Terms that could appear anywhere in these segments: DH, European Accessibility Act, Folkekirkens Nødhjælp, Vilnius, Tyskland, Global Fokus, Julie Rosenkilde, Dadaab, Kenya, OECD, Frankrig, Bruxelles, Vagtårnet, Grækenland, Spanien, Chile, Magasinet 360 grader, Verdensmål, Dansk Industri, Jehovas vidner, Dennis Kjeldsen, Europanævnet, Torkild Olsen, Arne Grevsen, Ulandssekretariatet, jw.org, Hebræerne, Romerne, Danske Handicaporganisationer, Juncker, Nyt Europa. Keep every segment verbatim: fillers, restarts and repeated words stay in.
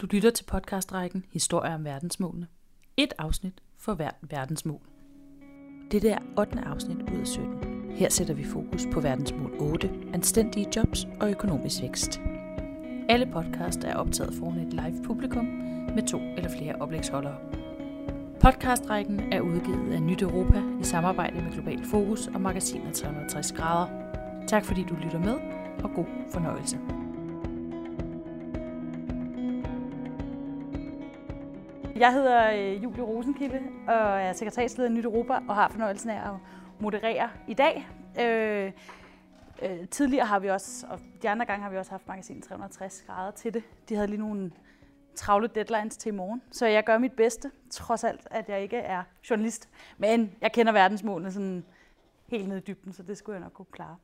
Du lytter til podcastrækken Historier om verdensmålene. Et afsnit for hvert verdensmål. Det der ottende afsnit ud af sytten. Her sætter vi fokus på verdensmål otte, anstændige jobs og økonomisk vækst. Alle podcasts er optaget foran et live publikum med to eller flere oplægsholdere. Podcastrækken er udgivet af Nyt Europa i samarbejde med Global Fokus og Magasinet tre hundrede og tres grader. Tak fordi du lytter med, og god fornøjelse. Jeg hedder Julie Rosenkilde og er sekretariatsleder i Nyt Europa og har fornøjelsen af at moderere i dag. Øh, øh, tidligere har vi også, og de andre gange har vi også haft Magasinet tre hundrede og tres grader til det. De havde lige nogle travle deadlines til i morgen, så jeg gør mit bedste, trods alt, at jeg ikke er journalist. Men jeg kender verdensmålene sådan helt ned i dybden, så det skulle jeg nok kunne klare.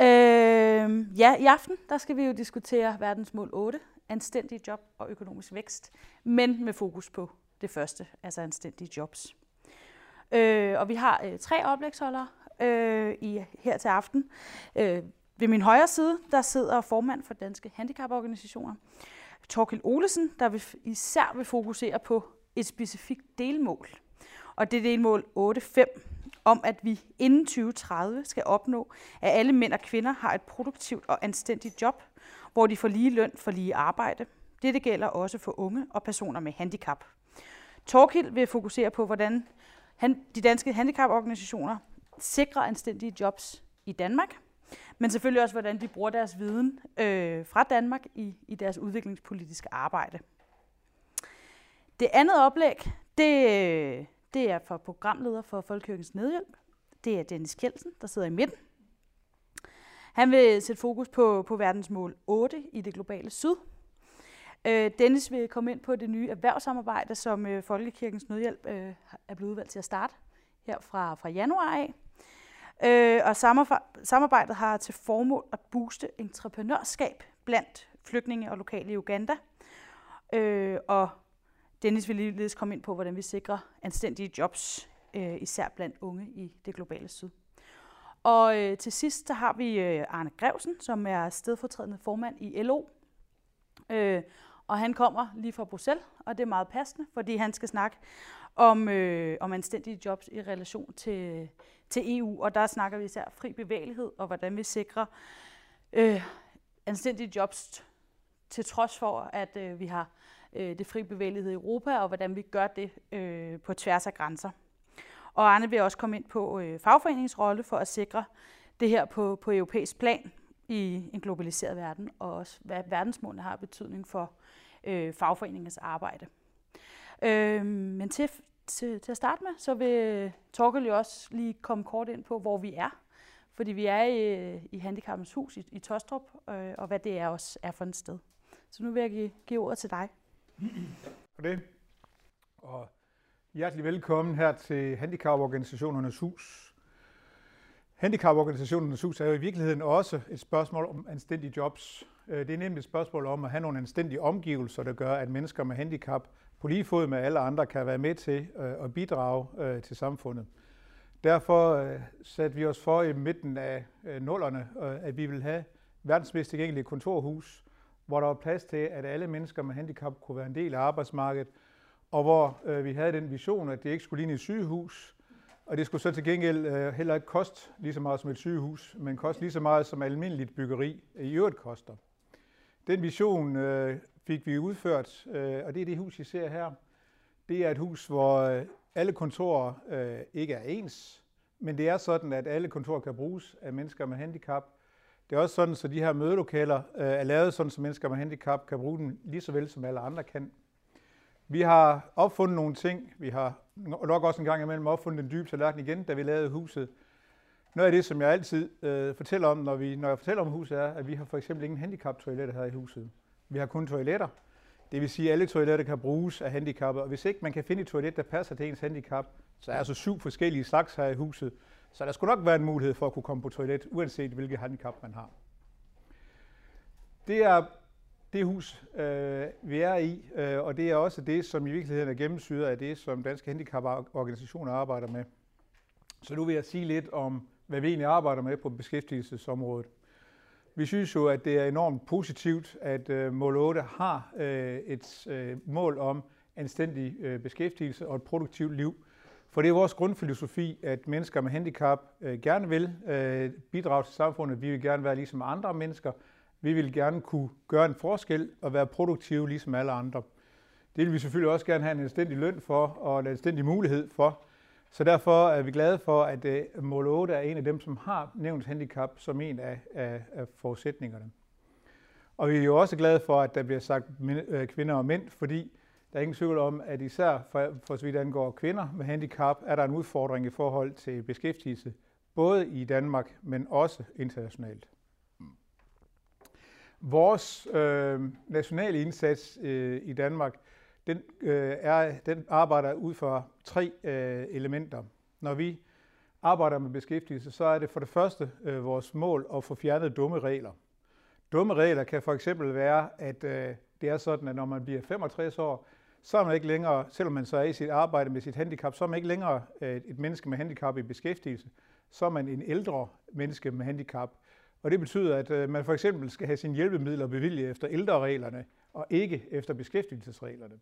Øh, ja, i aften der skal vi jo diskutere verdensmål otte. Anstændige job og økonomisk vækst, men med fokus på det første, altså anstændige jobs. Øh, og vi har øh, tre oplægsholdere øh, i, her til aften. Øh, ved min højre side, der sidder formand for Danske Handicaporganisationer, Torkild Olsen, der vil, især vil fokusere på et specifikt delmål. Og det er delmål otte punktum fem, om at vi inden tyve tredive skal opnå, at alle mænd og kvinder har et produktivt og anstændigt job, hvor de får lige løn for lige arbejde. Dette gælder også for unge og personer med handicap. Torkild vil fokusere på, hvordan de danske handicaporganisationer sikrer anstændige jobs i Danmark, men selvfølgelig også, hvordan de bruger deres viden øh, fra Danmark i, i deres udviklingspolitiske arbejde. Det andet oplæg, det, det er for programleder for Folkekirkens Nødhjælp. Det er Dennis Kjeldsen, der sidder i midten. Han vil sætte fokus på, på verdensmål otte i det globale syd. Øh, Dennis vil komme ind på det nye erhvervssamarbejde, som øh, Folkekirkens Nødhjælp øh, er blevet udvalgt til at starte her fra, fra januar af. Øh, og samarbejdet har til formål at booste entreprenørskab blandt flygtninge og lokale i Uganda. Øh, og Dennis vil ligeledes komme ind på, hvordan vi sikrer anstændige jobs, øh, især blandt unge i det globale syd. Og øh, til sidst, der har vi øh, Arne Grevsen, som er stedfortrædende formand i L O. Øh, og han kommer lige fra Bruxelles, og det er meget passende, fordi han skal snakke om, øh, om anstændige jobs i relation til, til E U. Og der snakker vi især fri bevægelighed, og hvordan vi sikrer øh, anstændige jobs, til trods for, at øh, vi har øh, det fri bevægelighed i Europa, og hvordan vi gør det øh, på tværs af grænser. Og Arne vil også komme ind på øh, fagforeningsrolle for at sikre det her på, på europæisk plan i en globaliseret verden, og også hvad verdensmålene har betydning for øh, fagforeningens arbejde. Øh, men til, til, til at starte med, så vil Torkild jo også lige komme kort ind på, hvor vi er. Fordi vi er i, i Handicappens Hus i, i Taastrup, øh, og hvad det er også er for et sted. Så nu vil jeg give, give ordet til dig. Tak for det. Og hjertelig velkommen her til Handicaporganisationernes Hus. Handicaporganisationernes Hus er jo i virkeligheden også et spørgsmål om anstændige jobs. Det er nemlig et spørgsmål om at have nogle anstændige omgivelser, der gør, at mennesker med handicap på lige fod med alle andre kan være med til at bidrage til samfundet. Derfor satte vi os for i midten af nullerne, at vi ville have verdens mest tilgængelige kontorhus, hvor der var plads til, at alle mennesker med handicap kunne være en del af arbejdsmarkedet, og hvor øh, vi havde den vision, at det ikke skulle ligne et sygehus, og det skulle så til gengæld øh, heller ikke koste lige så meget som et sygehus, men koste lige så meget som almindeligt byggeri i øvrigt koster. Den vision øh, fik vi udført, øh, og det er det hus, I ser her. Det er et hus, hvor øh, alle kontorer øh, ikke er ens, men det er sådan, at alle kontorer kan bruges af mennesker med handicap. Det er også sådan, at de her mødelokaler øh, er lavet sådan, så mennesker med handicap kan bruge dem lige så vel som alle andre kan. Vi har opfundet nogle ting. Vi har nok også en gang imellem opfundet den dybe tallerken igen, da vi lavede huset. Noget af det, som jeg altid øh, fortæller om, når, vi, når jeg fortæller om huset, er, at vi har for eksempel ingen handicaptoiletter her i huset. Vi har kun toiletter. Det vil sige, at alle toiletter kan bruges af handicappede. Og hvis ikke man kan finde et toilet, der passer til ens handicap, så er der altså syv forskellige slags her i huset. Så der skulle nok være en mulighed for at kunne komme på toilet, uanset hvilket handicap man har. Det er det hus, øh, vi er i, øh, og det er også det, som i virkeligheden er gennemsyret af det, som danske handicaporganisationer arbejder med. Så nu vil jeg sige lidt om, hvad vi egentlig arbejder med på beskæftigelsesområdet. Vi synes jo, at det er enormt positivt, at mål otte har et mål om anstændig beskæftigelse og et produktivt liv. For det er vores grundfilosofi, at mennesker med handicap gerne vil bidrage til samfundet. Vi vil gerne være ligesom andre mennesker. Vi vil gerne kunne gøre en forskel og være produktive ligesom alle andre. Det vil vi selvfølgelig også gerne have en anstændig løn for og en anstændig mulighed for. Så derfor er vi glade for, at mål otte er en af dem, som har nævnt handicap som en af, af, af forudsætningerne. Og vi er jo også glade for, at der bliver sagt kvinder og mænd, fordi der er ingen tvivl om, at især for, for så vidt angår kvinder med handicap, er der en udfordring i forhold til beskæftigelse, både i Danmark, men også internationalt. Vores øh, nationale indsats øh, i Danmark, den, øh, er, den arbejder ud fra tre øh, elementer. Når vi arbejder med beskæftigelse, så er det for det første øh, vores mål at få fjernet dumme regler. Dumme regler kan for eksempel være, at øh, det er sådan, at når man bliver femogtres år, så er man ikke længere, selvom man så er i sit arbejde med sit handicap, så er man ikke længere øh, et menneske med handicap i beskæftigelse, så er man en ældre menneske med handicap. Og det betyder, at man for eksempel skal have sine hjælpemidler bevilget efter ældrereglerne og ikke efter beskæftigelsesreglerne.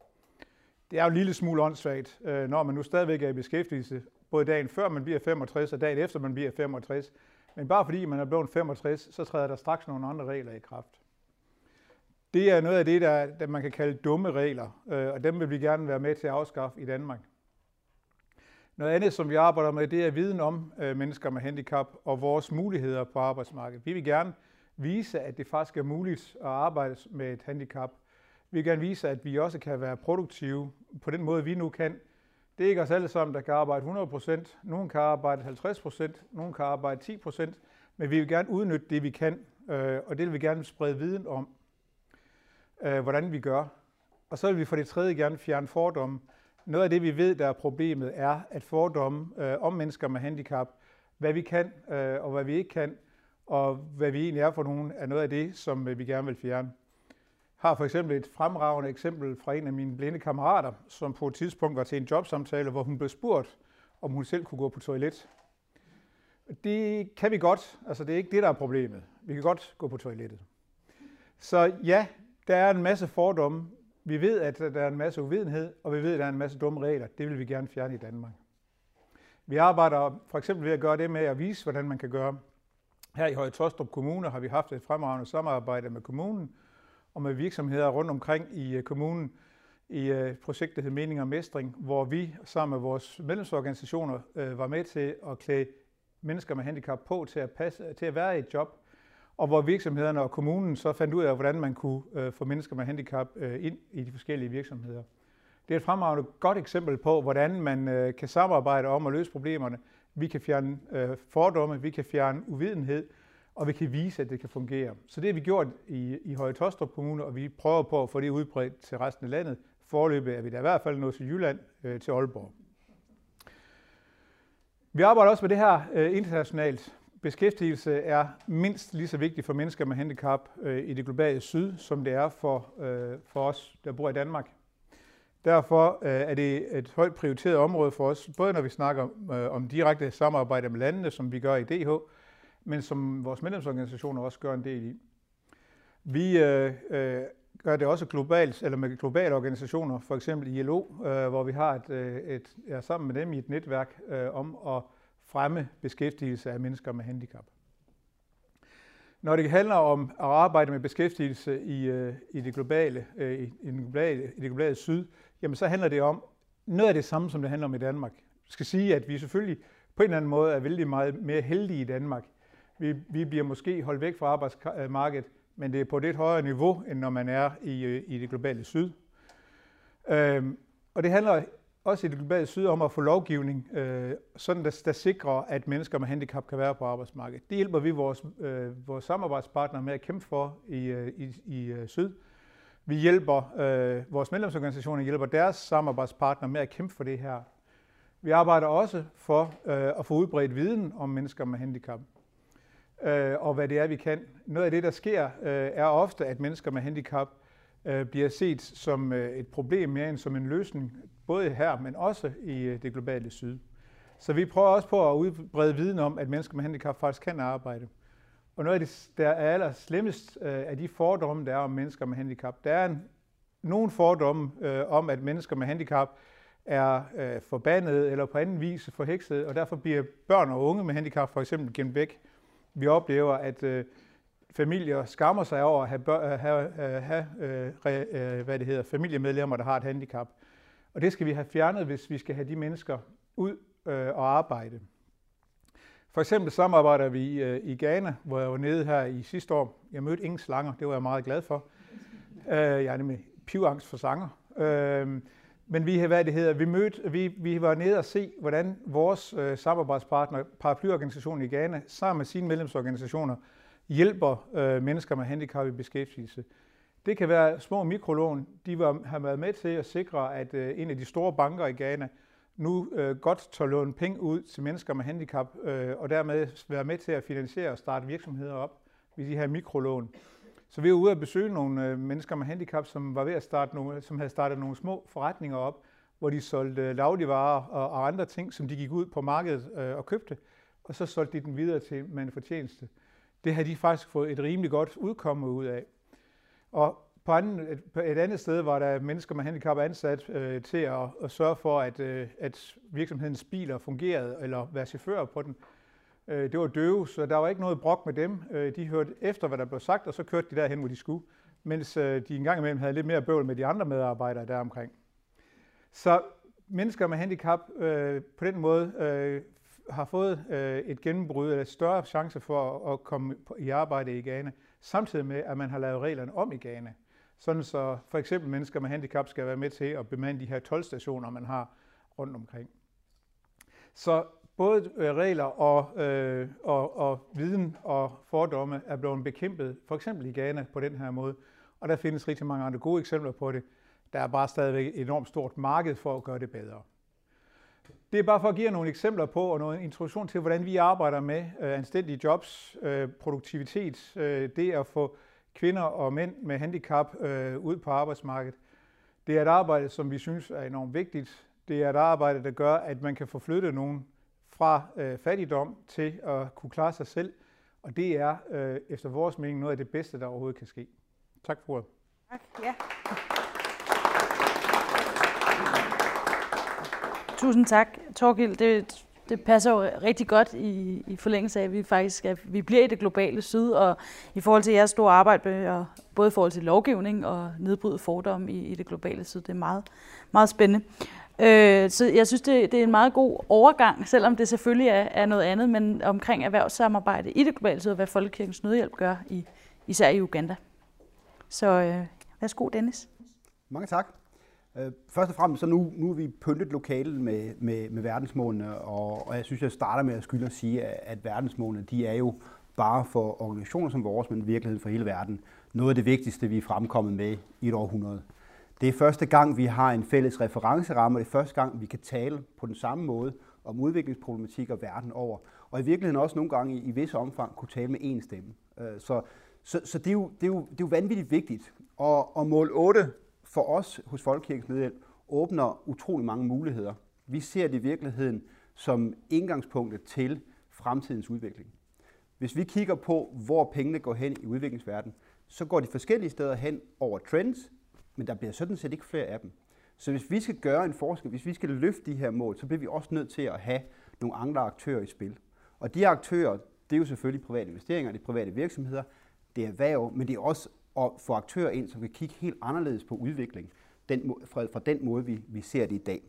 Det er jo en lille smule åndssvagt, når man nu stadigvæk er i beskæftigelse, både dagen før man bliver femogtres og dagen efter man bliver femogtres. Men bare fordi man er blevet femogtres, så træder der straks nogle andre regler i kraft. Det er noget af det, der, der man kan kalde dumme regler, og dem vil vi gerne være med til at afskaffe i Danmark. Noget andet, som vi arbejder med, det er viden om øh, mennesker med handicap og vores muligheder på arbejdsmarkedet. Vi vil gerne vise, at det faktisk er muligt at arbejde med et handicap. Vi vil gerne vise, at vi også kan være produktive på den måde, vi nu kan. Det er ikke os alle sammen, der kan arbejde hundrede procent. Nogen kan arbejde halvtreds procent, nogen kan arbejde ti procent, men vi vil gerne udnytte det, vi kan, øh, og det vil vi gerne sprede viden om, øh, hvordan vi gør. Og så vil vi for det tredje gerne fjerne fordomme. Noget af det, vi ved, der er problemet, er at fordomme øh, om mennesker med handicap, hvad vi kan øh, og hvad vi ikke kan, og hvad vi egentlig er for nogen, er noget af det, som øh, vi gerne vil fjerne. Jeg har for eksempel et fremragende eksempel fra en af mine blinde kammerater, som på et tidspunkt var til en jobsamtale, hvor hun blev spurgt, om hun selv kunne gå på toilet. Det kan vi godt, altså det er ikke det, der er problemet. Vi kan godt gå på toilettet. Så ja, der er en masse fordomme. Vi ved, at der er en masse uvidenhed, og vi ved, at der er en masse dumme regler. Det vil vi gerne fjerne i Danmark. Vi arbejder for eksempel ved at gøre det med at vise, hvordan man kan gøre. Her i Høje-Taastrup Kommune har vi haft et fremragende samarbejde med kommunen og med virksomheder rundt omkring i kommunen i et projekt, der hedder Mening og Mestring, hvor vi sammen med vores medlemsorganisationer var med til at klæde mennesker med handicap på til at, passe, til at være i et job, og hvor virksomhederne og kommunen så fandt ud af, hvordan man kunne øh, få mennesker med handicap øh, ind i de forskellige virksomheder. Det er et fremragende godt eksempel på, hvordan man øh, kan samarbejde om at løse problemerne. Vi kan fjerne øh, fordomme, vi kan fjerne uvidenhed, og vi kan vise, at det kan fungere. Så det har vi gjort i, i Høje-Taastrup Kommune, og vi prøver på at få det udbredt til resten af landet. Foreløbet er vi da i hvert fald nået til Jylland, øh, til Aalborg. Vi arbejder også med det her øh, internationalt. Beskæftigelse er mindst lige så vigtig for mennesker med handicap øh, i det globale syd, som det er for, øh, for os, der bor i Danmark. Derfor øh, er det et højt prioriteret område for os, både når vi snakker øh, om direkte samarbejde med landene, som vi gør i D H, men som vores medlemsorganisationer også gør en del i. Vi øh, øh, gør det også globalt, eller med globale organisationer, f.eks. I L O, øh, hvor vi har et, et, er sammen med dem i et netværk øh, om at fremme beskæftigelse af mennesker med handicap. Når det handler om at arbejde med beskæftigelse i, øh, i, det, globale, øh, i, i, det, globale, i det globale syd, jamen så handler det om noget af det samme, som det handler om i Danmark. Jeg skal sige, at vi selvfølgelig på en eller anden måde er vældig meget mere heldige i Danmark. Vi, vi bliver måske holdt væk fra arbejdsmarkedet, men det er på et lidt højere niveau, end når man er i, øh, i det globale syd. Øhm, og det handler også i det globale syd om at få lovgivning, øh, sådan der, der sikrer, at mennesker med handicap kan være på arbejdsmarkedet. Det hjælper vi vores, øh, vores samarbejdspartnere med at kæmpe for i, øh, i, i øh, syd. Vi hjælper, øh, vores medlemsorganisationer hjælper deres samarbejdspartnere med at kæmpe for det her. Vi arbejder også for øh, at få udbredt viden om mennesker med handicap, øh, og hvad det er, vi kan. Noget af det, der sker, øh, er ofte, at mennesker med handicap øh, bliver set som øh, et problem mere end som en løsning, både her, men også i det globale syd. Så vi prøver også på at udbrede viden om, at mennesker med handicap faktisk kan arbejde. Og noget af det, der er allerslemmest øh, af de fordomme, der er om mennesker med handicap, der er en, nogle fordomme øh, om, at mennesker med handicap er øh, forbandet eller på anden vis forhekset, og derfor bliver børn og unge med handicap for eksempel gemt væk. Vi oplever, at øh, familier skammer sig over at have, bør, have, have øh, re, øh, hvad det hedder, familiemedlemmer, der har et handicap. Og det skal vi have fjernet, hvis vi skal have de mennesker ud øh, og arbejde. For eksempel samarbejder vi øh, i Ghana, hvor jeg var nede her i sidste år. Jeg mødte ingen slanger, det var jeg meget glad for. Øh, jeg er nemlig pivangst for slanger. Øh, men vi, hvad det hedder, vi, mødte, vi, vi var nede og se, hvordan vores øh, samarbejdspartner, paraplyorganisationen i Ghana, sammen med sine medlemsorganisationer, hjælper øh, mennesker med handicap i beskæftigelse. Det kan være små mikrolån. De var, har været med til at sikre, at øh, en af de store banker i Ghana nu øh, godt tør låne penge ud til mennesker med handicap, øh, og dermed være med til at finansiere og starte virksomheder op ved de her mikrolån. Så vi var ude at besøge nogle øh, mennesker med handicap, som, var ved at starte nogle, som havde startet nogle små forretninger op, hvor de solgte dagligvarer og, og andre ting, som de gik ud på markedet øh, og købte, og så solgte de den videre til med en fortjeneste. Det havde de faktisk fået et rimelig godt udkomme ud af. Og på anden, et andet sted var der mennesker med handicap ansat øh, til at, at sørge for, at, øh, at virksomhedens biler fungerede, eller være chauffører på den. Øh, det var døve, så der var ikke noget brok med dem. Øh, de hørte efter, hvad der blev sagt, og så kørte de derhen, hvor de skulle, mens øh, de engang imellem havde lidt mere bøvl med de andre medarbejdere deromkring. Så mennesker med handicap øh, på den måde øh, har fået øh, et gennembrud, eller større chance for at, at komme i arbejde i Ghana, samtidig med, at man har lavet reglerne om i Ghana. Sådan så for eksempel mennesker med handicap skal være med til at bemande de her tolv stationer, man har rundt omkring. Så både regler og, øh, og, og viden og fordomme er blevet bekæmpet, for eksempel i Ghana på den her måde. Og der findes rigtig mange andre gode eksempler på det. Der er bare stadigvæk et enormt stort marked for at gøre det bedre. Det er bare for at give nogle eksempler på og noget introduktion til, hvordan vi arbejder med øh, anstændige jobs, øh, produktivitet, øh, det at få kvinder og mænd med handicap øh, ud på arbejdsmarkedet. Det er et arbejde, som vi synes er enormt vigtigt. Det er et arbejde, der gør, at man kan få flyttet nogen fra øh, fattigdom til at kunne klare sig selv. Og det er, øh, efter vores mening, noget af det bedste, der overhovedet kan ske. Tak for ordet. Tak. Ja. Tusind tak, Torkild. Det, det passer jo rigtig godt i, i forlængelse af, at vi faktisk at vi bliver i det globale syd, og i forhold til jeres store arbejde, og både i forhold til lovgivning og nedbryde fordomme i, i det globale syd. Det er meget, meget spændende. Øh, så jeg synes, det, det er en meget god overgang, selvom det selvfølgelig er, er noget andet, men omkring erhvervssamarbejde i det globale syd, og hvad Folkekirkens Nødhjælp gør, i, især i Uganda. Så øh, værsgo, Dennis. Mange tak. Først og fremmest, så nu, nu er vi pyntet lokalet med, med, med verdensmålene, og, og jeg synes, jeg starter med at skylde at sige, at, at verdensmålene, de er jo bare for organisationer som vores, men i virkeligheden for hele verden, noget af det vigtigste, vi er fremkommet med i et århundrede. Det er første gang, vi har en fælles referenceramme, og det er første gang, vi kan tale på den samme måde om udviklingsproblematik og verden over, og i virkeligheden også nogle gange i, i vis omfang kunne tale med én stemme. Så, så, så det, er jo, det, er jo, det er jo vanvittigt vigtigt, og, og mål otte, for os hos Folkekirkens Nødhjælp åbner utrolig mange muligheder. Vi ser det i virkeligheden som indgangspunktet til fremtidens udvikling. Hvis vi kigger på, hvor pengene går hen i udviklingsverdenen, så går de forskellige steder hen over trends, men der bliver sådan set ikke flere af dem. Så hvis vi skal gøre en forskel, hvis vi skal løfte de her mål, så bliver vi også nødt til at have nogle andre aktører i spil. Og de aktører, det er jo selvfølgelig private investeringer, det er private virksomheder, det er erhverv, men det er også og få aktører ind, som kan kigge helt anderledes på udvikling den, fra, fra den måde, vi, vi ser det i dag.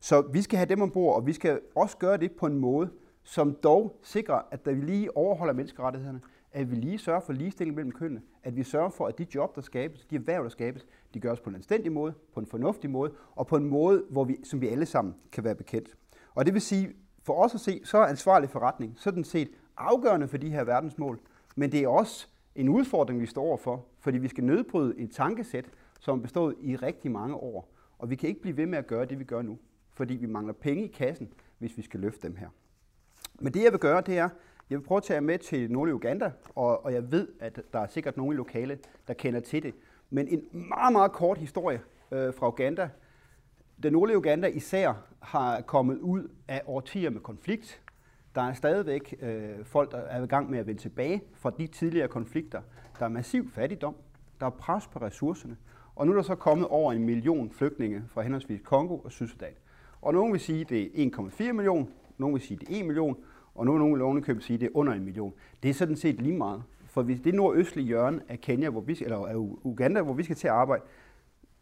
Så vi skal have dem ombord, og vi skal også gøre det på en måde, som dog sikrer, at da vi lige overholder menneskerettighederne, at vi lige sørger for ligestilling mellem kønnene, at vi sørger for, at de job, der skabes, de erhverv, der skabes, de gøres på en anstændig måde, på en fornuftig måde, og på en måde, hvor vi, som vi alle sammen kan være bekendt. Og det vil sige, for os at se, så er ansvarlig forretning sådan set afgørende for de her verdensmål, men det er også en udfordring, vi står overfor, fordi vi skal nedbryde et tankesæt, som er bestået i rigtig mange år. Og vi kan ikke blive ved med at gøre det, vi gør nu, fordi vi mangler penge i kassen, hvis vi skal løfte dem her. Men det, jeg vil gøre, det er, jeg vil prøve at tage jer med til nordlige Uganda, og, og jeg ved, at der er sikkert nogen i lokalet, der kender til det. Men en meget, meget kort historie øh, fra Uganda. Den nordlige Uganda især har kommet ud af årtier med konflikt. Der er stadigvæk øh, folk, der er i gang med at vende tilbage fra de tidligere konflikter. Der er massiv fattigdom, der er pres på ressourcerne, og nu er der så kommet over en million flygtninge fra henholdsvis Kongo og Sydsudan. Og nogen vil sige, at det er en komma fire million, nogen vil sige, at det er en million, og nu er nogen vil ovenikøbet sige, at det er under en million. Det er sådan set lige meget, for hvis det nordøstlige hjørne af Kenya, hvor vi, eller af Uganda, hvor vi skal til at arbejde,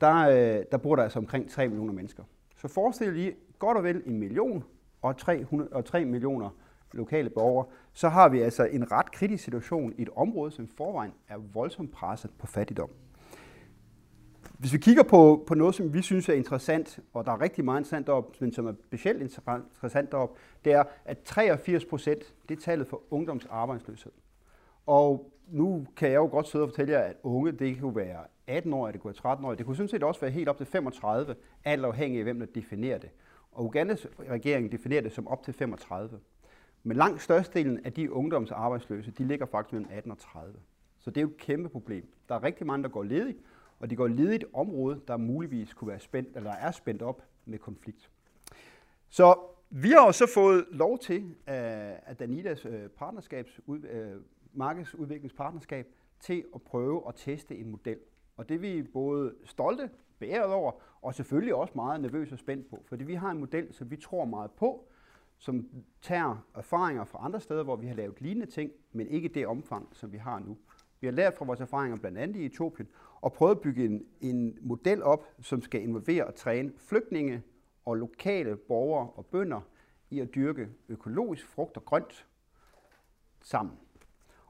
der, der bor der altså omkring tre millioner mennesker. Så forestil dig godt og vel en million og tre millioner lokale borgere, så har vi altså en ret kritisk situation i et område, som forvejen er voldsomt presset på fattigdom. Hvis vi kigger på, på noget, som vi synes er interessant, og der er rigtig meget interessant deroppe, men som er specielt interessant deroppe, det er, at treogfirs procent, det er tallet for ungdomsarbejdsløshed. Og nu kan jeg jo godt sidde og fortælle jer, at unge, det kunne være atten år, det kunne være tretten år, det kunne sådan set også være helt op til femogtredive, alt afhængig af hvem der definerer det. Og Ugandas regering definerer det som op til femogtredive. Men langt størstedelen af de ungdomsarbejdsløse, de ligger faktisk mellem atten og tredive. Så det er jo et kæmpe problem. Der er rigtig mange, der går ledige, og de går ledige i et område, der muligvis kunne være spændt, eller er spændt op med konflikt. Så vi har også fået lov til, at Danidas partnerskabs, markedsudviklingspartnerskab, til at prøve at teste en model. Og det er vi både stolte, beæret over, og selvfølgelig også meget nervøse og spændt på. Fordi vi har en model, som vi tror meget på, som tager erfaringer fra andre steder, hvor vi har lavet lignende ting, men ikke det omfang, som vi har nu. Vi har lært fra vores erfaringer blandt andet i Etiopien, og prøvet at bygge en, en model op, som skal involvere og træne flygtninge og lokale borgere og bønder i at dyrke økologisk frugt og grønt sammen.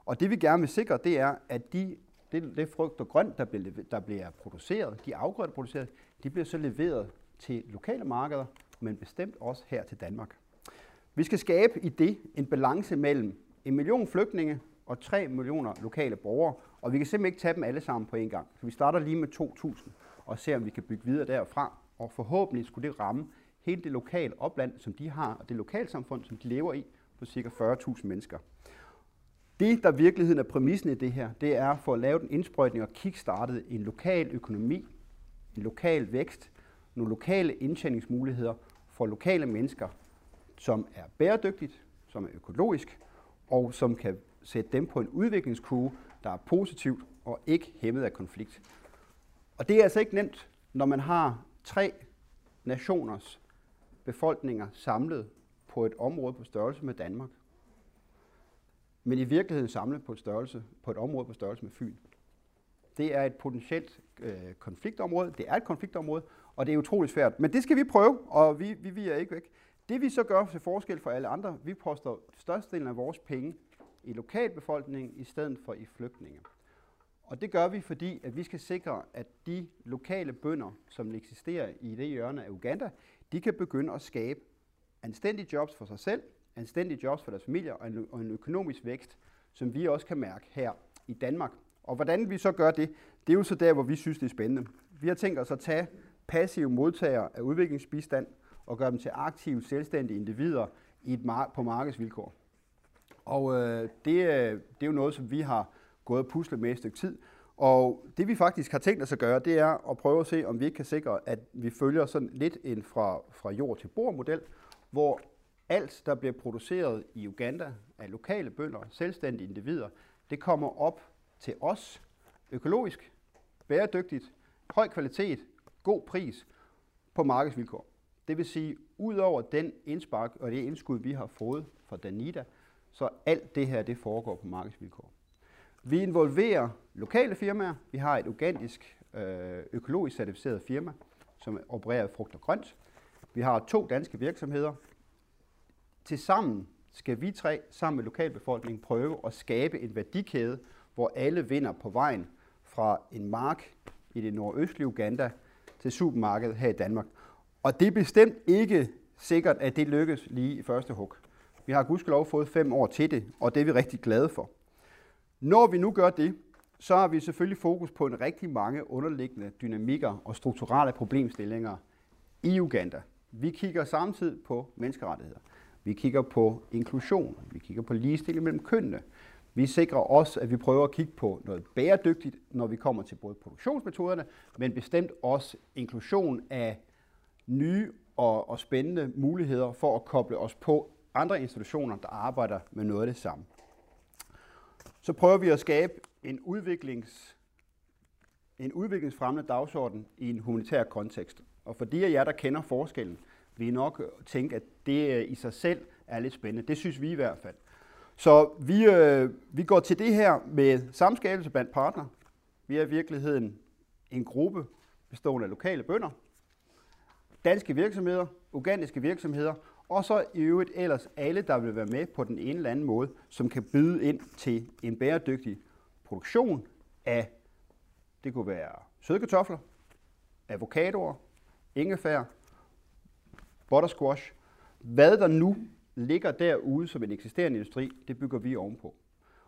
Og det vi gerne vil sikre, det er, at de, det, det frugt og grønt, der bliver, der bliver produceret, de afgrøder produceret, de bliver så leveret til lokale markeder, men bestemt også her til Danmark. Vi skal skabe i det en balance mellem en million flygtninge og tre millioner lokale borgere, og vi kan simpelthen ikke tage dem alle sammen på en gang. Så vi starter lige med to tusind og ser, om vi kan bygge videre derfra, og forhåbentlig skulle det ramme hele det lokale opland, som de har, og det lokalsamfund, som de lever i, på ca. fyrre tusind mennesker. Det, der i virkeligheden er præmissen i det her, det er for at lave den indsprøjtning og kickstarte en lokal økonomi, en lokal vækst, nogle lokale indtjeningsmuligheder for lokale mennesker, som er bæredygtigt, som er økologisk, og som kan sætte dem på en udviklingskurve, der er positivt og ikke hæmmet af konflikt. Og det er altså ikke nemt, når man har tre nationers befolkninger samlet på et område på størrelse med Danmark, men i virkeligheden samlet på, størrelse, på et område på størrelse med Fyn. Det er et potentielt øh, konfliktområde, det er et konfliktområde, og det er utroligt svært. Men det skal vi prøve, og vi, vi, vi er ikke væk. Det vi så gør til forskel for alle andre, vi poster størstedelen af vores penge i lokalbefolkningen i stedet for i flygtninge. Og det gør vi, fordi at vi skal sikre, at de lokale bønder, som eksisterer i det hjørne af Uganda, de kan begynde at skabe anstændige jobs for sig selv, anstændige jobs for deres familier og en, og en økonomisk vækst, som vi også kan mærke her i Danmark. Og hvordan vi så gør det, det er jo så der, hvor vi synes, det er spændende. Vi har tænkt os at tage passive modtagere af udviklingsbistand og gøre dem til aktive, selvstændige individer i et mar- på markedsvilkår. Og øh, det, det er jo noget, som vi har gået og puslet med et stykke tid. Og det vi faktisk har tænkt os at gøre, det er at prøve at se, om vi ikke kan sikre, at vi følger sådan lidt en fra, fra jord til bord model, hvor alt, der bliver produceret i Uganda af lokale bønder, selvstændige individer, det kommer op til os økologisk, bæredygtigt, høj kvalitet, god pris på markedsvilkår. Det vil sige, ud over den indspark og det indskud, vi har fået fra Danida, så alt det her, det foregår på markedsvilkår. Vi involverer lokale firmaer. Vi har et ugandisk økologisk certificeret firma, som opererer frugt og grønt. Vi har to danske virksomheder. Tilsammen skal vi tre, sammen med lokalbefolkningen, prøve at skabe en værdikæde, hvor alle vinder på vejen fra en mark i det nordøstlige Uganda til supermarkedet her i Danmark. Og det er bestemt ikke sikkert, at det lykkes lige i første hug. Vi har gudskelov fået fem år til det, og det er vi rigtig glade for. Når vi nu gør det, så har vi selvfølgelig fokus på en rigtig mange underliggende dynamikker og strukturelle problemstillinger i Uganda. Vi kigger samtidig på menneskerettigheder. Vi kigger på inklusion. Vi kigger på ligestilling mellem kønnene. Vi sikrer også, at vi prøver at kigge på noget bæredygtigt, når vi kommer til både produktionsmetoderne, men bestemt også inklusion af nye og, og spændende muligheder for at koble os på andre institutioner, der arbejder med noget af det samme. Så prøver vi at skabe en, udviklings, en udviklingsfremmende dagsorden i en humanitær kontekst. Og for de af jer, der kender forskellen, vil I nok tænke, at det i sig selv er lidt spændende. Det synes vi i hvert fald. Så vi, øh, vi går til det her med samskabelse blandt partner. Vi er i virkeligheden en gruppe bestående af lokale bønder, danske virksomheder, ugandiske virksomheder, og så i øvrigt ellers alle, der vil være med på den ene eller anden måde, som kan byde ind til en bæredygtig produktion af, det kunne være sødkartofler, avocadoer, ingefær, buttersquash. Hvad der nu ligger derude som en eksisterende industri, det bygger vi ovenpå.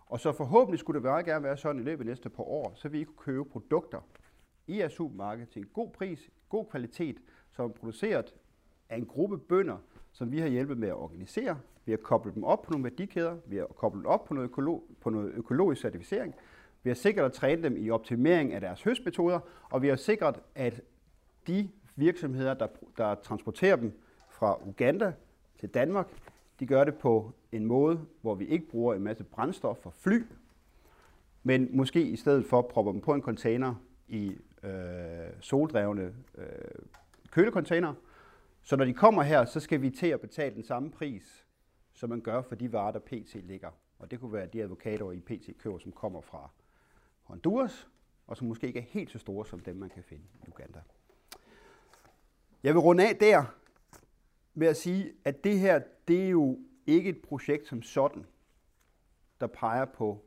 Og så forhåbentlig skulle det være gerne være sådan i løbet af næste par år, så vi kunne købe produkter i jeres supermarked til en god pris, god kvalitet, som er produceret af en gruppe bønder, som vi har hjulpet med at organisere. Vi har koblet dem op på nogle værdikæder, vi har koblet dem op på noget, økolo på noget økologisk certificering, vi har sikret at træne dem i optimering af deres høstmetoder, og vi har sikret, at de virksomheder, der, der transporterer dem fra Uganda til Danmark, de gør det på en måde, hvor vi ikke bruger en masse brændstof for fly, men måske i stedet for propper dem på en container i øh, soldrevne øh, kølecontainer. Så når de kommer her, så skal vi til at betale den samme pris, som man gør for de varer, der P T ligger. Og det kunne være de advokater i P T køber, som kommer fra Honduras, og som måske ikke er helt så store som dem, man kan finde i Uganda. Jeg vil runde af der med at sige, at det her, det er jo ikke et projekt som sådan, der peger på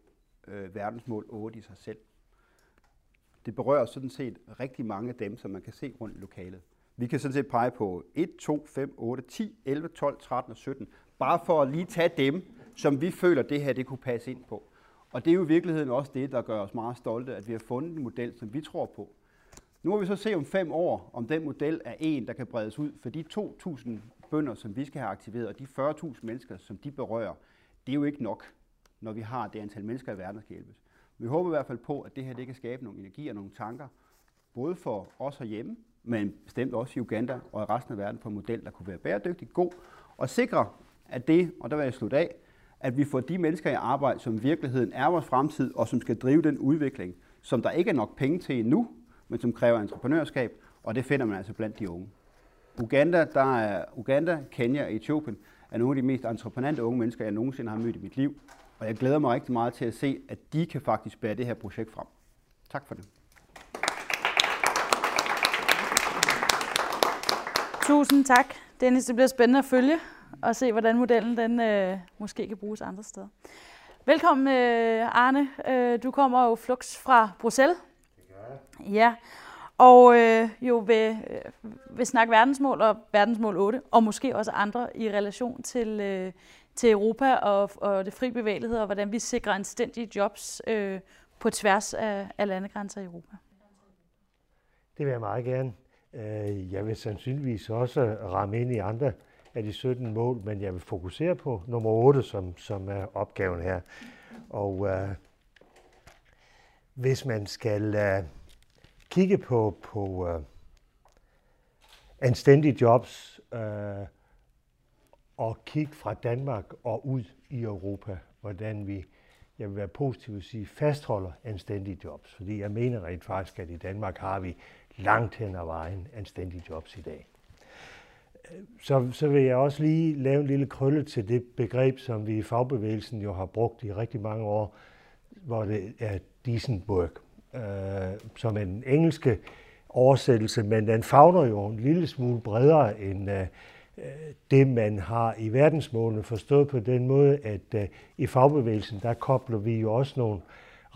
øh, verdensmål otte i sig selv. Det berører sådan set rigtig mange af dem, som man kan se rundt i lokalet. Vi kan sådan set pege på et, to, fem, otte, ti, elleve, tolv, tretten og sytten, bare for at lige tage dem, som vi føler, det her det kunne passe ind på. Og det er jo i virkeligheden også det, der gør os meget stolte, at vi har fundet en model, som vi tror på. Nu må vi så se om fem år, om den model er en, der kan bredes ud, for de to tusind bønder, som vi skal have aktiveret, og de fyrre tusind mennesker, som de berører, det er jo ikke nok, når vi har det antal mennesker i verden, der skal hjælpes. Vi håber i hvert fald på, at det her det kan skabe nogle energi og nogle tanker, både for os herhjemme, men bestemt også i Uganda og i resten af verden på en model, der kunne være bæredygtig, god og sikre, at det, og der vil jeg slutte af, at vi får de mennesker i arbejde, som i virkeligheden er vores fremtid, og som skal drive den udvikling, som der ikke er nok penge til endnu, men som kræver entreprenørskab, og det finder man altså blandt de unge. Uganda, der er Uganda, Kenya og Etiopien er nogle af de mest entreprenante unge mennesker, jeg nogensinde har mødt i mit liv, og jeg glæder mig rigtig meget til at se, at de kan faktisk bære det her projekt frem. Tak for det. Tusind tak, Dennis. Det bliver spændende at følge og se, hvordan modellen den, øh, måske kan bruges andre steder. Velkommen, øh, Arne. Øh, du kommer jo flux fra Bruxelles. Det gør jeg. Ja, og øh, jo vil, øh, vil snakke verdensmål og verdensmål otte, og måske også andre i relation til, øh, til Europa og, og det fri bevægelighed, og hvordan vi sikrer anstændige jobs øh, på tværs af, af landegrænser i Europa. Det vil jeg meget gerne. Jeg vil sandsynligvis også ramme ind i andre af de sytten mål, men jeg vil fokusere på nummer otte, som, som er opgaven her. Og øh, hvis man skal øh, kigge på, på øh, anstændige jobs øh, og kigge fra Danmark og ud i Europa, hvordan vi, jeg vil være positiv at sige, fastholder anstændige jobs. Fordi jeg mener rent faktisk, at i Danmark har vi langt hen ad vejen anstændige jobs i dag. Så, så vil jeg også lige lave en lille krølle til det begreb, som vi i fagbevægelsen jo har brugt i rigtig mange år, hvor det er decent work, øh, som er den engelske oversættelse, men den favner jo en lille smule bredere end øh, det, man har i verdensmålene forstået på den måde, at øh, i fagbevægelsen, der kobler vi jo også nogle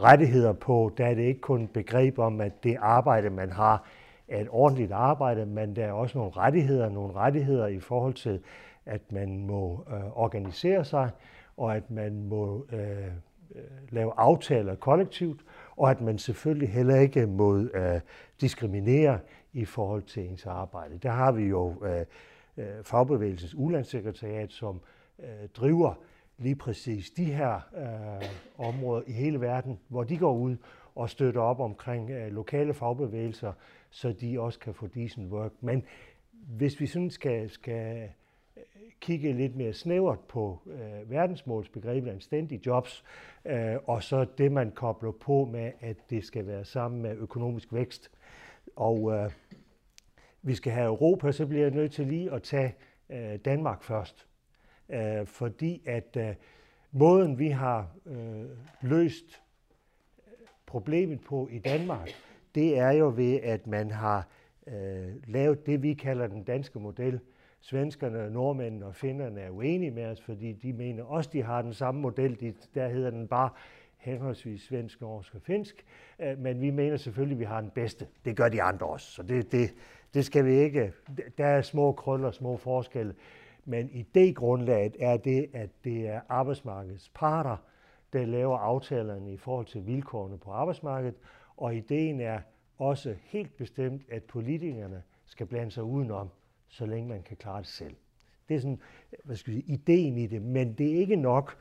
rettigheder på, der er det ikke kun et begreb om, at det arbejde, man har, er et ordentligt arbejde, men der er også nogle rettigheder, nogle rettigheder i forhold til, at man må øh, organisere sig, og at man må øh, lave aftaler kollektivt, og at man selvfølgelig heller ikke må øh, diskriminere i forhold til ens arbejde. Der har vi jo øh, fagbevægelsens Ulandssekretariat, som øh, driver lige præcis de her øh, områder i hele verden, hvor de går ud og støtter op omkring øh, lokale fagbevægelser, så de også kan få decent work. Men hvis vi sådan skal, skal kigge lidt mere snævert på øh, verdensmålsbegrebet anstændige jobs, øh, og så det, man kobler på med, at det skal være sammen med økonomisk vækst. Og øh, vi skal have Europa, så bliver jeg nødt til lige at tage øh, Danmark først. Øh, fordi at øh, måden, vi har øh, løst problemet på i Danmark, det er jo ved, at man har øh, lavet det, vi kalder den danske model. Svenskerne, nordmændene og finnerne er uenige med os, fordi de mener også, de har den samme model. De, der hedder den bare henholdsvis svensk, norsk og finsk. Øh, men vi mener selvfølgelig, at vi har den bedste. Det gør de andre også, så det, det, det skal vi ikke. Der er små krøller, små forskelle. Men idégrundlaget er det, at det er arbejdsmarkedets parter, der laver aftalerne i forhold til vilkårene på arbejdsmarkedet. Og ideen er også helt bestemt, at politikerne skal blande sig udenom, så længe man kan klare det selv. Det er sådan, hvad skal vi sige, ideen i det, men det er ikke nok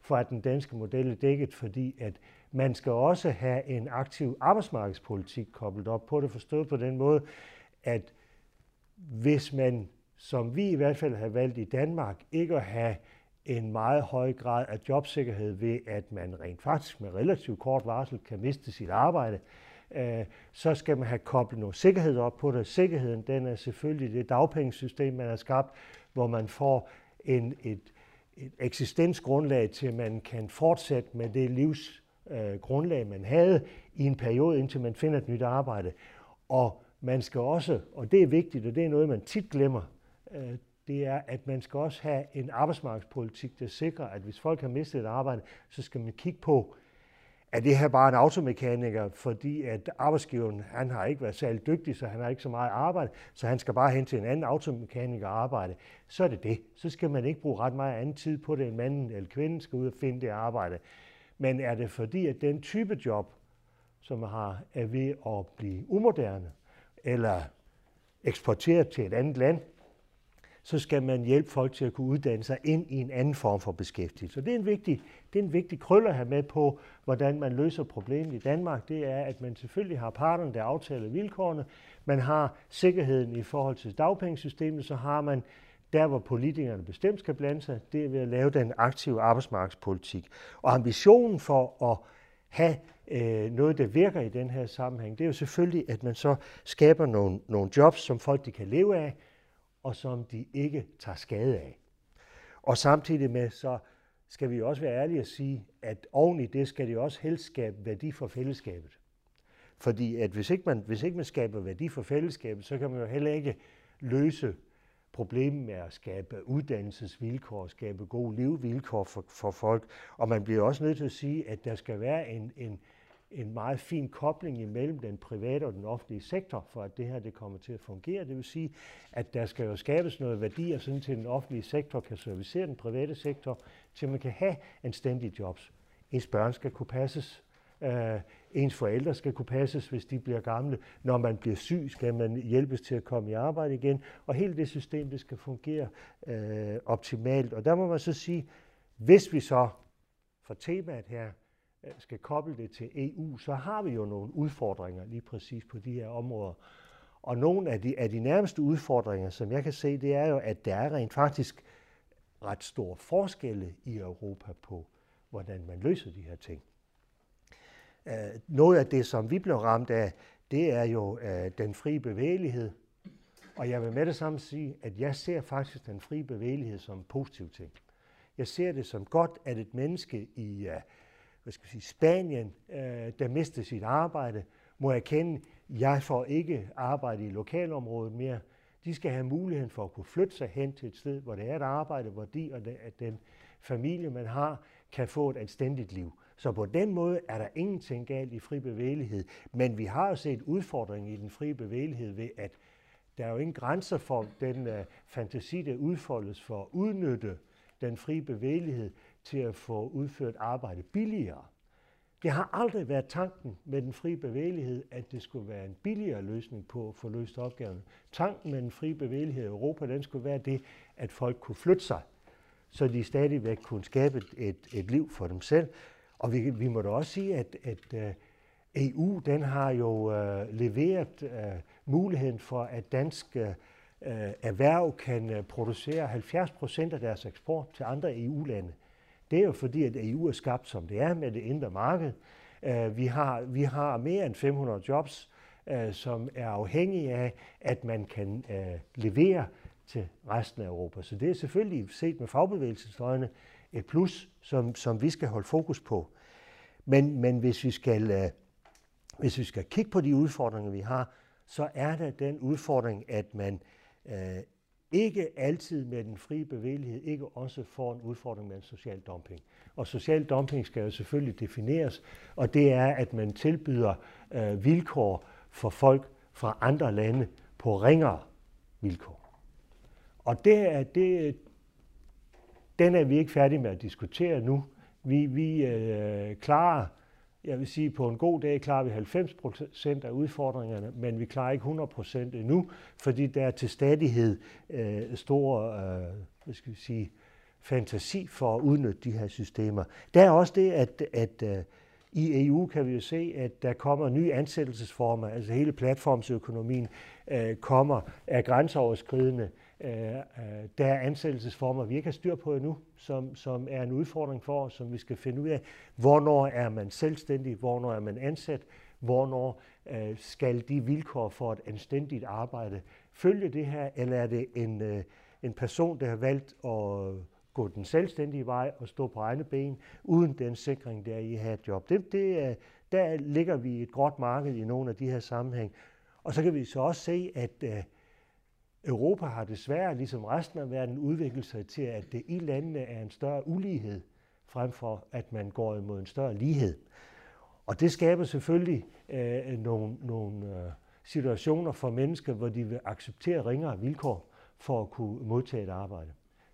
for, at den danske model er dækket, fordi at man skal også have en aktiv arbejdsmarkedspolitik koblet op på det, forstået på den måde, at hvis man, som vi i hvert fald har valgt i Danmark, ikke at have en meget høj grad af jobsikkerhed ved, at man rent faktisk med relativt kort varsel kan miste sit arbejde, øh, så skal man have koblet noget sikkerhed op på det. Sikkerheden, den er selvfølgelig det dagpengesystem, man har skabt, hvor man får en, et, et eksistensgrundlag til, at man kan fortsætte med det livsgrundlag, øh, man havde i en periode, indtil man finder et nyt arbejde. Og man skal også, og det er vigtigt, og det er noget, man tit glemmer, øh, det er, at man skal også have en arbejdsmarkedspolitik, der sikrer, at hvis folk har mistet et arbejde, så skal man kigge på, at det her bare en automekaniker, fordi at arbejdsgiveren, han har ikke været særlig dygtig, så han har ikke så meget arbejde, så han skal bare hen til en anden automekaniker arbejde. Så er det det. Så skal man ikke bruge ret meget anden tid på det, end manden eller kvinden skal ud og finde det arbejde. Men er det fordi, at den type job, som man har, er ved at blive umoderne eller eksporteret til et andet land, så skal man hjælpe folk til at kunne uddanne sig ind i en anden form for beskæftigelse. Så det er en vigtig, det er en vigtig krølle at have med på, hvordan man løser problemet i Danmark. Det er, at man selvfølgelig har parterne, der aftaler vilkårene. Man har sikkerheden i forhold til dagpengesystemet, så har man der, hvor politikerne bestemt skal blande sig, det er ved at lave den aktive arbejdsmarkedspolitik. Og ambitionen for at have øh, noget, der virker i den her sammenhæng, det er jo selvfølgelig, at man så skaber nogle, nogle jobs, som folk de kan leve af, og som de ikke tager skade af. Og samtidig med, så skal vi også være ærlige og sige, at oven i det skal det også helst skabe værdi for fællesskabet. Fordi at hvis ikke man, hvis ikke man skaber værdi for fællesskabet, så kan man jo heller ikke løse problemet med at skabe uddannelsesvilkår, skabe gode levevilkår for, for folk. Og man bliver også nødt til at sige, at der skal være en, en, en meget fin kobling imellem den private og den offentlige sektor, for at det her det kommer til at fungere. Det vil sige, at der skal jo skabes noget værdi, sådan til den offentlige sektor kan servicere den private sektor, til man kan have anstændige jobs. Ens børn skal kunne passes, øh, ens forældre skal kunne passes, hvis de bliver gamle. Når man bliver syg, skal man hjælpes til at komme i arbejde igen, og hele det system, det skal fungere øh, optimalt. Og der må man så sige, hvis vi så for temaet her, skal koble det til E U, så har vi jo nogle udfordringer lige præcis på de her områder. Og nogle af de, af de nærmeste udfordringer, som jeg kan se, det er jo, at der er rent faktisk ret store forskelle i Europa på, hvordan man løser de her ting. Uh, noget af det, som vi blev ramt af, det er jo uh, den frie bevægelighed. Og jeg vil med det samme sige, at jeg ser faktisk den frie bevægelighed som en positiv ting. Jeg ser det som godt, at et menneske i... Uh, Hvad skal vi sige, Spanien, øh, der mister sit arbejde, må erkende, at jeg får ikke arbejde i lokalområdet mere. De skal have muligheden for at kunne flytte sig hen til et sted, hvor der er et arbejde, hvor de og den familie, man har, kan få et anstændigt liv. Så på den måde er der ingenting galt i fri bevægelighed. Men vi har jo set udfordringen i den frie bevægelighed ved, at der er jo ingen grænser for den øh, fantasi, der udfoldes for at udnytte den frie bevægelighed til at få udført arbejde billigere. Det har aldrig været tanken med den frie bevægelighed, at det skulle være en billigere løsning på at få løst opgaven. Tanken med den frie bevægelighed i Europa, den skulle være det, at folk kunne flytte sig, så de stadigvæk kunne skabe et, et liv for dem selv. Og vi, vi må da også sige, at, at E U den har jo øh, leveret øh, muligheden for, at dansk øh, erhverv kan producere halvfjerds procent af deres eksport til andre E U-lande. Det er jo fordi, at E U er skabt, som det er, med det indre marked. Vi har, vi har mere end fem hundrede jobs, som er afhængige af, at man kan levere til resten af Europa. Så det er selvfølgelig set med fagbevægelsens øjne et plus, som, som vi skal holde fokus på. Men, men hvis, vi skal, hvis vi skal kigge på de udfordringer, vi har, så er der den udfordring, at man øh, ikke altid med den frie bevægelighed ikke også får en udfordring med en social dumping. Og social dumping skal jo selvfølgelig defineres, og det er, at man tilbyder øh, vilkår for folk fra andre lande på ringere vilkår. Og det er, det, den er vi ikke færdige med at diskutere nu. Vi, vi øh, klarer, jeg vil sige, på en god dag klarer vi halvfems procent af udfordringerne, men vi klarer ikke hundrede procent endnu, fordi der er til stadighed øh, stor øh, hvad skal vi sige, fantasi for at udnytte de her systemer. Der er også det, at, at øh, i E U kan vi jo se, at der kommer nye ansættelsesformer, altså hele platformsøkonomien øh, kommer af grænseoverskridende. Øh, der er ansættelsesformer, vi ikke har styr på endnu, som, som er en udfordring for os, som vi skal finde ud af. Hvornår er man selvstændig? Hvornår er man ansat? Hvornår øh, skal de vilkår for et anstændigt arbejde følge det her? Eller er det en, øh, en person, der har valgt at gå den selvstændige vej og stå på egne ben, uden den sikring, der i har et job? Det, det, der ligger vi i et gråt marked i nogle af de her sammenhæng. Og så kan vi så også se, at øh, Europa har desværre, ligesom resten af verden, udviklet sig til, at det i landene er en større ulighed, frem for at man går imod en større lighed. Og det skaber selvfølgelig øh, nogle, nogle øh, situationer for mennesker, hvor de vil acceptere ringere vilkår for at kunne modtage et arbejde.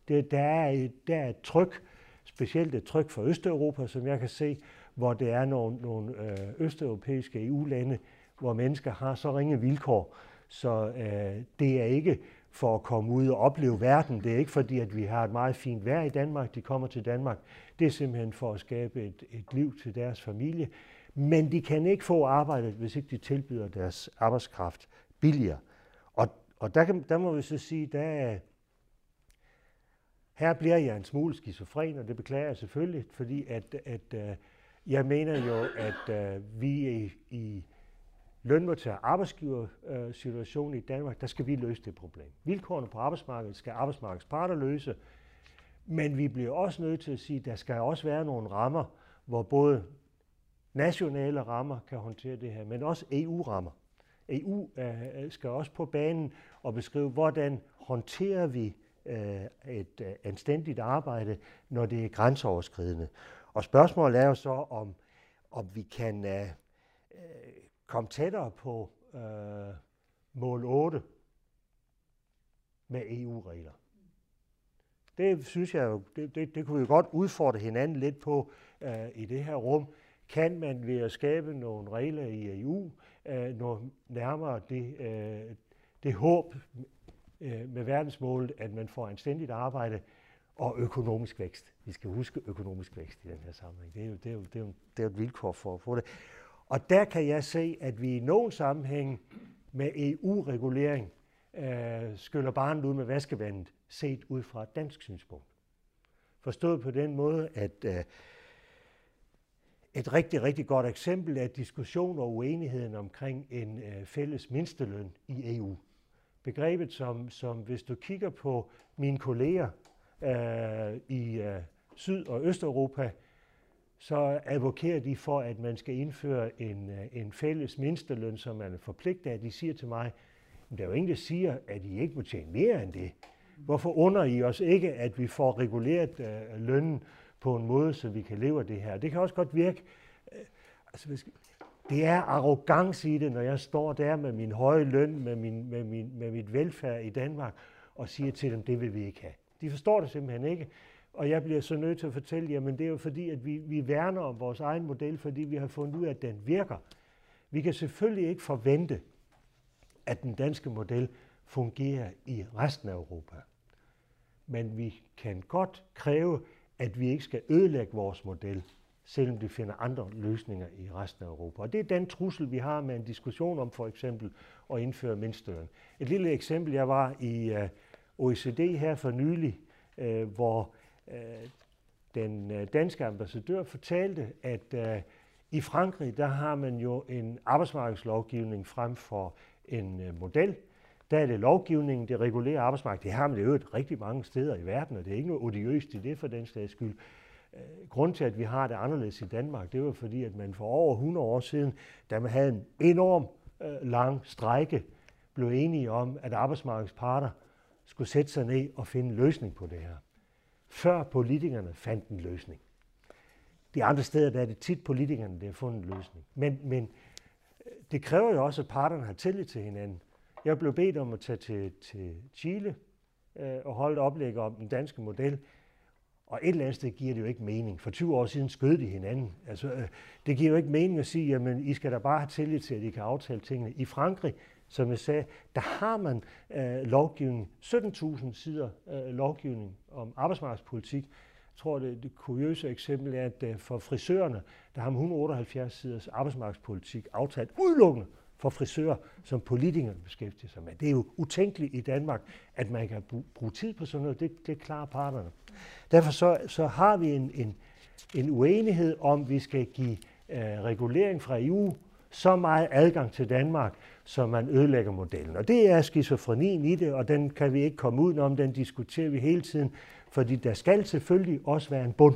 Det, der, er et, der er et tryk, specielt et tryk fra Østeuropa, som jeg kan se, hvor det er nogle, nogle østeuropæiske E U-lande, hvor mennesker har så ringe vilkår, så øh, det er ikke for at komme ud og opleve verden. Det er ikke fordi, at vi har et meget fint vejr i Danmark, de kommer til Danmark. Det er simpelthen for at skabe et, et liv til deres familie. Men de kan ikke få arbejdet, hvis ikke de tilbyder deres arbejdskraft billigere. Og, og der, kan, der må vi så sige, der, her bliver jeg en smule skizofren, og det beklager jeg selvfølgelig, fordi at, at, øh, jeg mener jo, at øh, vi i, i lønmodtager- og arbejdsgiversituationen i Danmark, der skal vi løse det problem. Vilkårene på arbejdsmarkedet skal arbejdsmarkedets parter løse, men vi bliver også nødt til at sige, at der skal også være nogle rammer, hvor både nationale rammer kan håndtere det her, men også E U-rammer. E U øh, skal også på banen og beskrive, hvordan håndterer vi øh, et øh, anstændigt arbejde, når det er grænseoverskridende. Og spørgsmålet er jo så, om, om vi kan øh, kom tættere på øh, mål otte med E U-regler. Det synes jeg jo, det, det, det kunne vi godt udfordre hinanden lidt på øh, i det her rum. Kan man ved at skabe nogle regler i E U, øh, nå nærmere det, øh, det håb øh, med verdensmålet, at man får anstændigt arbejde og økonomisk vækst? Vi skal huske økonomisk vækst i den her sammenhæng. Det er jo, det er jo, det er jo, det er jo et vilkår for at få det. Og der kan jeg se, at vi i nogen sammenhæng med E U-regulering øh, skyller barnet ud med vaskevandet, set ud fra et dansk synspunkt. Forstået på den måde, at øh, et rigtig, rigtig godt eksempel er diskussionen og uenigheden omkring en øh, fælles mindsteløn i E U. Begrebet, som, som hvis du kigger på mine kolleger øh, i øh, Syd- og Østeuropa, så advokerer de for, at man skal indføre en, en fælles mindsteløn, som man er forpligtet af. De siger til mig, at der er jo ingen, der siger, at I ikke må tjene mere end det. Hvorfor under I os ikke, at vi får reguleret øh, lønnen på en måde, så vi kan leve af det her? Det kan også godt virke. Øh, altså, det er arrogance i det, når jeg står der med min høje løn, med, min, med, min, med mit velfærd i Danmark, og siger til dem, det vil vi ikke have. De forstår det simpelthen ikke. Og jeg bliver så nødt til at fortælle jer, men det er jo fordi, at vi, vi værner om vores egen model, fordi vi har fundet ud af, at den virker. Vi kan selvfølgelig ikke forvente, at den danske model fungerer i resten af Europa. Men vi kan godt kræve, at vi ikke skal ødelægge vores model selvom de finder andre løsninger i resten af Europa. Og det er den trussel, vi har med en diskussion om for eksempel at indføre mindsteløn. Et lille eksempel, jeg var i O E C D her for nylig, hvor den danske ambassadør fortalte, at i Frankrig, der har man jo en arbejdsmarkedslovgivning frem for en model. Der er det lovgivningen, det regulerer arbejdsmarkedet. Det har man jo rigtig mange steder i verden, og det er ikke noget odiøst i det for den slags skyld. Grunden til, at vi har det anderledes i Danmark, det var fordi, at man for over hundrede år siden, da man havde en enorm øh, lang strejke, blev enige om, at arbejdsmarkedets parter skulle sætte sig ned og finde en løsning på det her. Før politikerne fandt en løsning. De andre steder, der er det tit politikerne, der har fundet en løsning. Men, men det kræver jo også, at parterne har tillid til hinanden. Jeg blev bedt om at tage til, til Chile øh, og holde et oplæg om den danske model. Og et eller andet sted giver det jo ikke mening. For tyve år siden skød de hinanden. Altså, øh, det giver jo ikke mening at sige, jamen, I skal da bare have tillid til, at I kan aftale tingene. I Frankrig, som jeg sagde, der har man øh, lovgivning, sytten tusind sider øh, lovgivning om arbejdsmarkedspolitik. Jeg tror, det, det kuriøse eksempel er, at øh, for frisørerne, der har man et hundrede og otteoghalvfjerds siders arbejdsmarkedspolitik aftalt udelukkende for frisører, som politikerne beskæftiger sig med. Det er jo utænkeligt i Danmark, at man kan bruge tid på sådan noget. Det, det klarer parterne. Derfor så, så har vi en, en, en uenighed om, at vi skal give øh, regulering fra E U så meget adgang til Danmark, så man ødelægger modellen. Og det er skizofrenien i det, og den kan vi ikke komme ud om. Den diskuterer vi hele tiden, fordi der skal selvfølgelig også være en bund.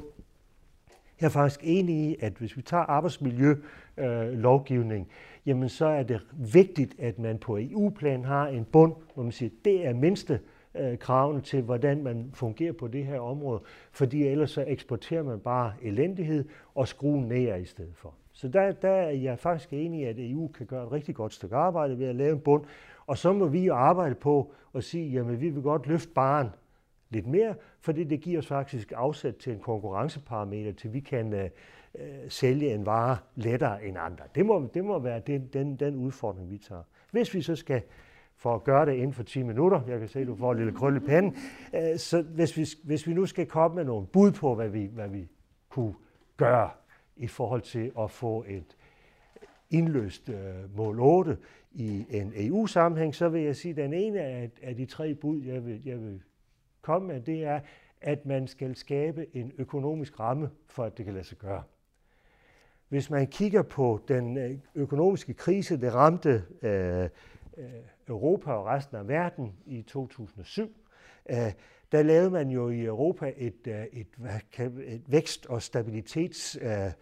Jeg er faktisk enig i, at hvis vi tager arbejdsmiljølovgivning, øh, jamen så er det vigtigt, at man på E U-plan har en bund, hvor man siger, at det er mindste øh, kravene til, hvordan man fungerer på det her område, fordi ellers så eksporterer man bare elendighed og skruer ned i stedet for. Så der, der er jeg faktisk enig i, at E U kan gøre et rigtig godt stykke arbejde ved at lave en bund, og så må vi jo arbejde på at sige, jamen vi vil godt løfte barren lidt mere, fordi det giver os faktisk afsæt til en konkurrenceparameter, til vi kan øh, sælge en vare lettere end andre. Det må, det må være den, den, den udfordring, vi tager. Hvis vi så skal, for at gøre det inden for ti minutter, jeg kan se, du får en lille krølle pande, øh, så hvis vi, hvis vi nu skal komme med nogle bud på, hvad vi, hvad vi kunne gøre i forhold til at få et indløst øh, mål otte i en E U-sammenhæng, så vil jeg sige, at den ene af, af de tre bud, jeg vil, jeg vil Med, det er, at man skal skabe en økonomisk ramme for, at det kan lade sig gøre. Hvis man kigger på den økonomiske krise, der ramte øh, Europa og resten af verden i to tusind og syv, øh, der lavede man jo i Europa et, et, et, et vækst- og stabilitetsspor,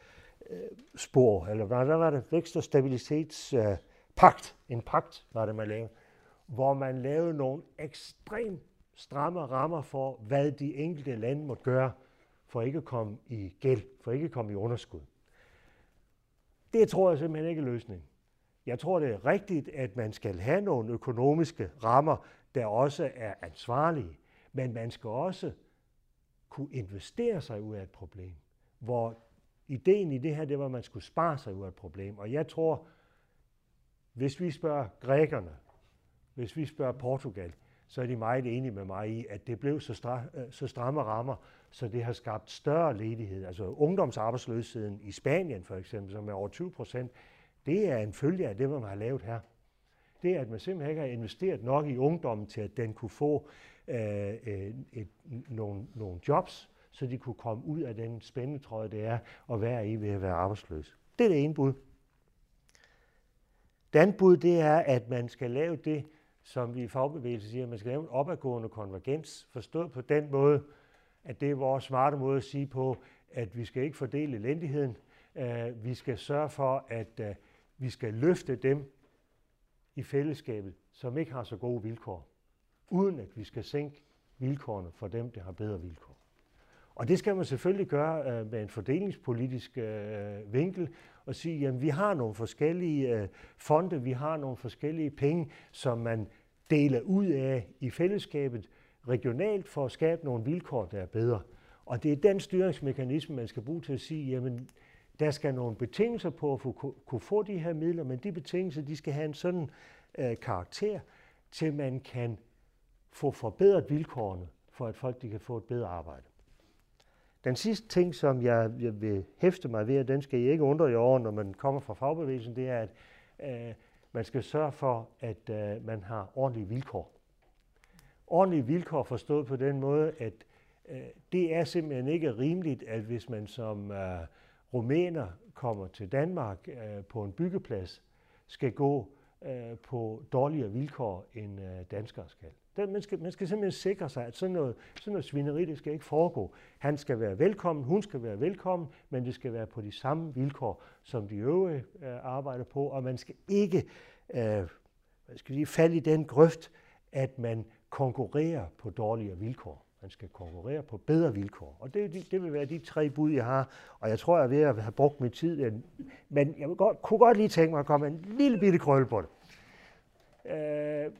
øh, eller hvad var det? Vækst- og stabilitetspagt, øh, en pagt var det, man lavede, hvor man lavede nogle ekstremt stramme rammer for, hvad de enkelte lande måtte gøre, for ikke at komme i gæld, for ikke at komme i underskud. Det tror jeg simpelthen ikke er løsningen. Jeg tror, det er rigtigt, at man skal have nogle økonomiske rammer, der også er ansvarlige, men man skal også kunne investere sig ud af et problem, hvor ideen i det her, det var, at man skulle spare sig ud af et problem. Og jeg tror, hvis vi spørger grækerne, hvis vi spørger Portugal, så er de meget enige med mig i, at det blev så, stra- så stramme rammer, så det har skabt større ledighed. Altså ungdomsarbejdsløsheden i Spanien for eksempel, som er over tyve procent, det er en følge af det, man har lavet her. Det er, at man simpelthen ikke har investeret nok i ungdommen til, at den kunne få øh, et, et, nogle, nogle jobs, så de kunne komme ud af den spændetrøje, det er at være i ved at være arbejdsløs. Det er det ene bud. Det andet bud, det er, at man skal lave det, som vi i fagbevægelsen siger, at man skal lave en opadgående konvergens, forstået på den måde, at det er vores smarte måde at sige på, at vi skal ikke fordele elendigheden, uh, vi skal sørge for, at uh, vi skal løfte dem i fællesskabet, som ikke har så gode vilkår, uden at vi skal sænke vilkårene for dem, der har bedre vilkår. Og det skal man selvfølgelig gøre uh, med en fordelingspolitisk uh, vinkel, og sige, jamen vi har nogle forskellige øh, fonde, vi har nogle forskellige penge, som man deler ud af i fællesskabet regionalt for at skabe nogle vilkår, der er bedre. Og det er den styringsmekanisme, man skal bruge til at sige, jamen der skal nogle betingelser på at få, kunne få de her midler, men de betingelser, de skal have en sådan øh, karakter, til man kan få forbedret vilkårene for, at folk de kan få et bedre arbejde. Den sidste ting, som jeg, jeg vil hæfte mig ved, og den skal I ikke undre jer over, når man kommer fra fagbevægelsen, det er, at øh, man skal sørge for, at øh, man har ordentlige vilkår. Ordentlige vilkår forstået på den måde, at øh, det er simpelthen ikke rimeligt, at hvis man som øh, rumæner kommer til Danmark øh, på en byggeplads, skal gå øh, på dårligere vilkår, end øh, danskere skal. Man skal, man skal simpelthen sikre sig, at sådan noget, sådan noget svineri, det skal ikke foregå. Han skal være velkommen, hun skal være velkommen, men det skal være på de samme vilkår, som de øvrige øh, arbejder på. Og man skal ikke øh, skal lige falde i den grøft, at man konkurrerer på dårligere vilkår. Man skal konkurrere på bedre vilkår. Og det, det vil være de tre bud, jeg har. Og jeg tror, jeg er ved at have brugt min tid. Men jeg vil godt, kunne godt lige tænke mig at komme en lille bitte krølle på det. Øh,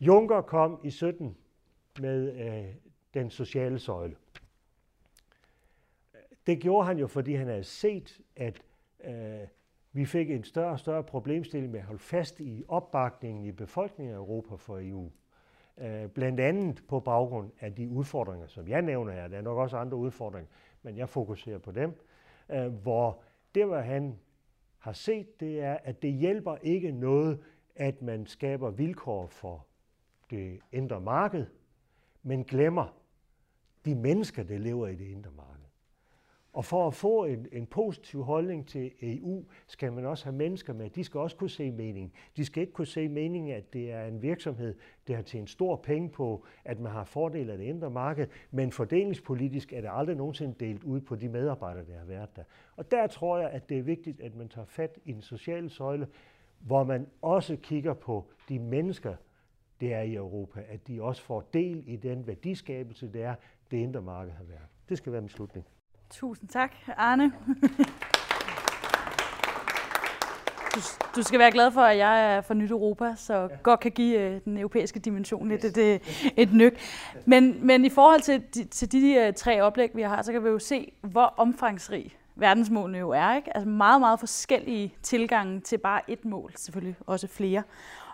Juncker kom i sytten med øh, den sociale søjle. Det gjorde han jo, fordi han havde set, at øh, vi fik en større og større problemstilling med at holde fast i opbakningen i befolkningen af Europa for E U. Øh, blandt andet på baggrund af de udfordringer, som jeg nævner her. Der er nok også andre udfordringer, men jeg fokuserer på dem. Øh, hvor det, hvad han har set, det er, at det hjælper ikke noget, at man skaber vilkår for det indre marked, men glemmer de mennesker, der lever i det indre marked. Og for at få en, en positiv holdning til E U, skal man også have mennesker med. De skal også kunne se meningen. De skal ikke kunne se meningen, at det er en virksomhed, der har tjent stor penge på, at man har fordele af det indre marked, men fordelingspolitisk er det aldrig nogensinde delt ud på de medarbejdere, der har været der. Og der tror jeg, at det er vigtigt, at man tager fat i den sociale søjle, hvor man også kigger på de mennesker, der er i Europa, at de også får del i den værdiskabelse, der er, det indre marked har været. Det skal være min slutning. Tusind tak, Arne. Du, du skal være glad for, at jeg er fra Nyt Europa, så ja. Godt kan give uh, den europæiske dimension lidt yes. et, et nyk. Men, men i forhold til de, til de uh, tre oplæg, vi har, så kan vi jo se, hvor omfangsrig verdensmålene jo er, ikke? Altså meget, meget forskellige tilgange til bare et mål, selvfølgelig også flere.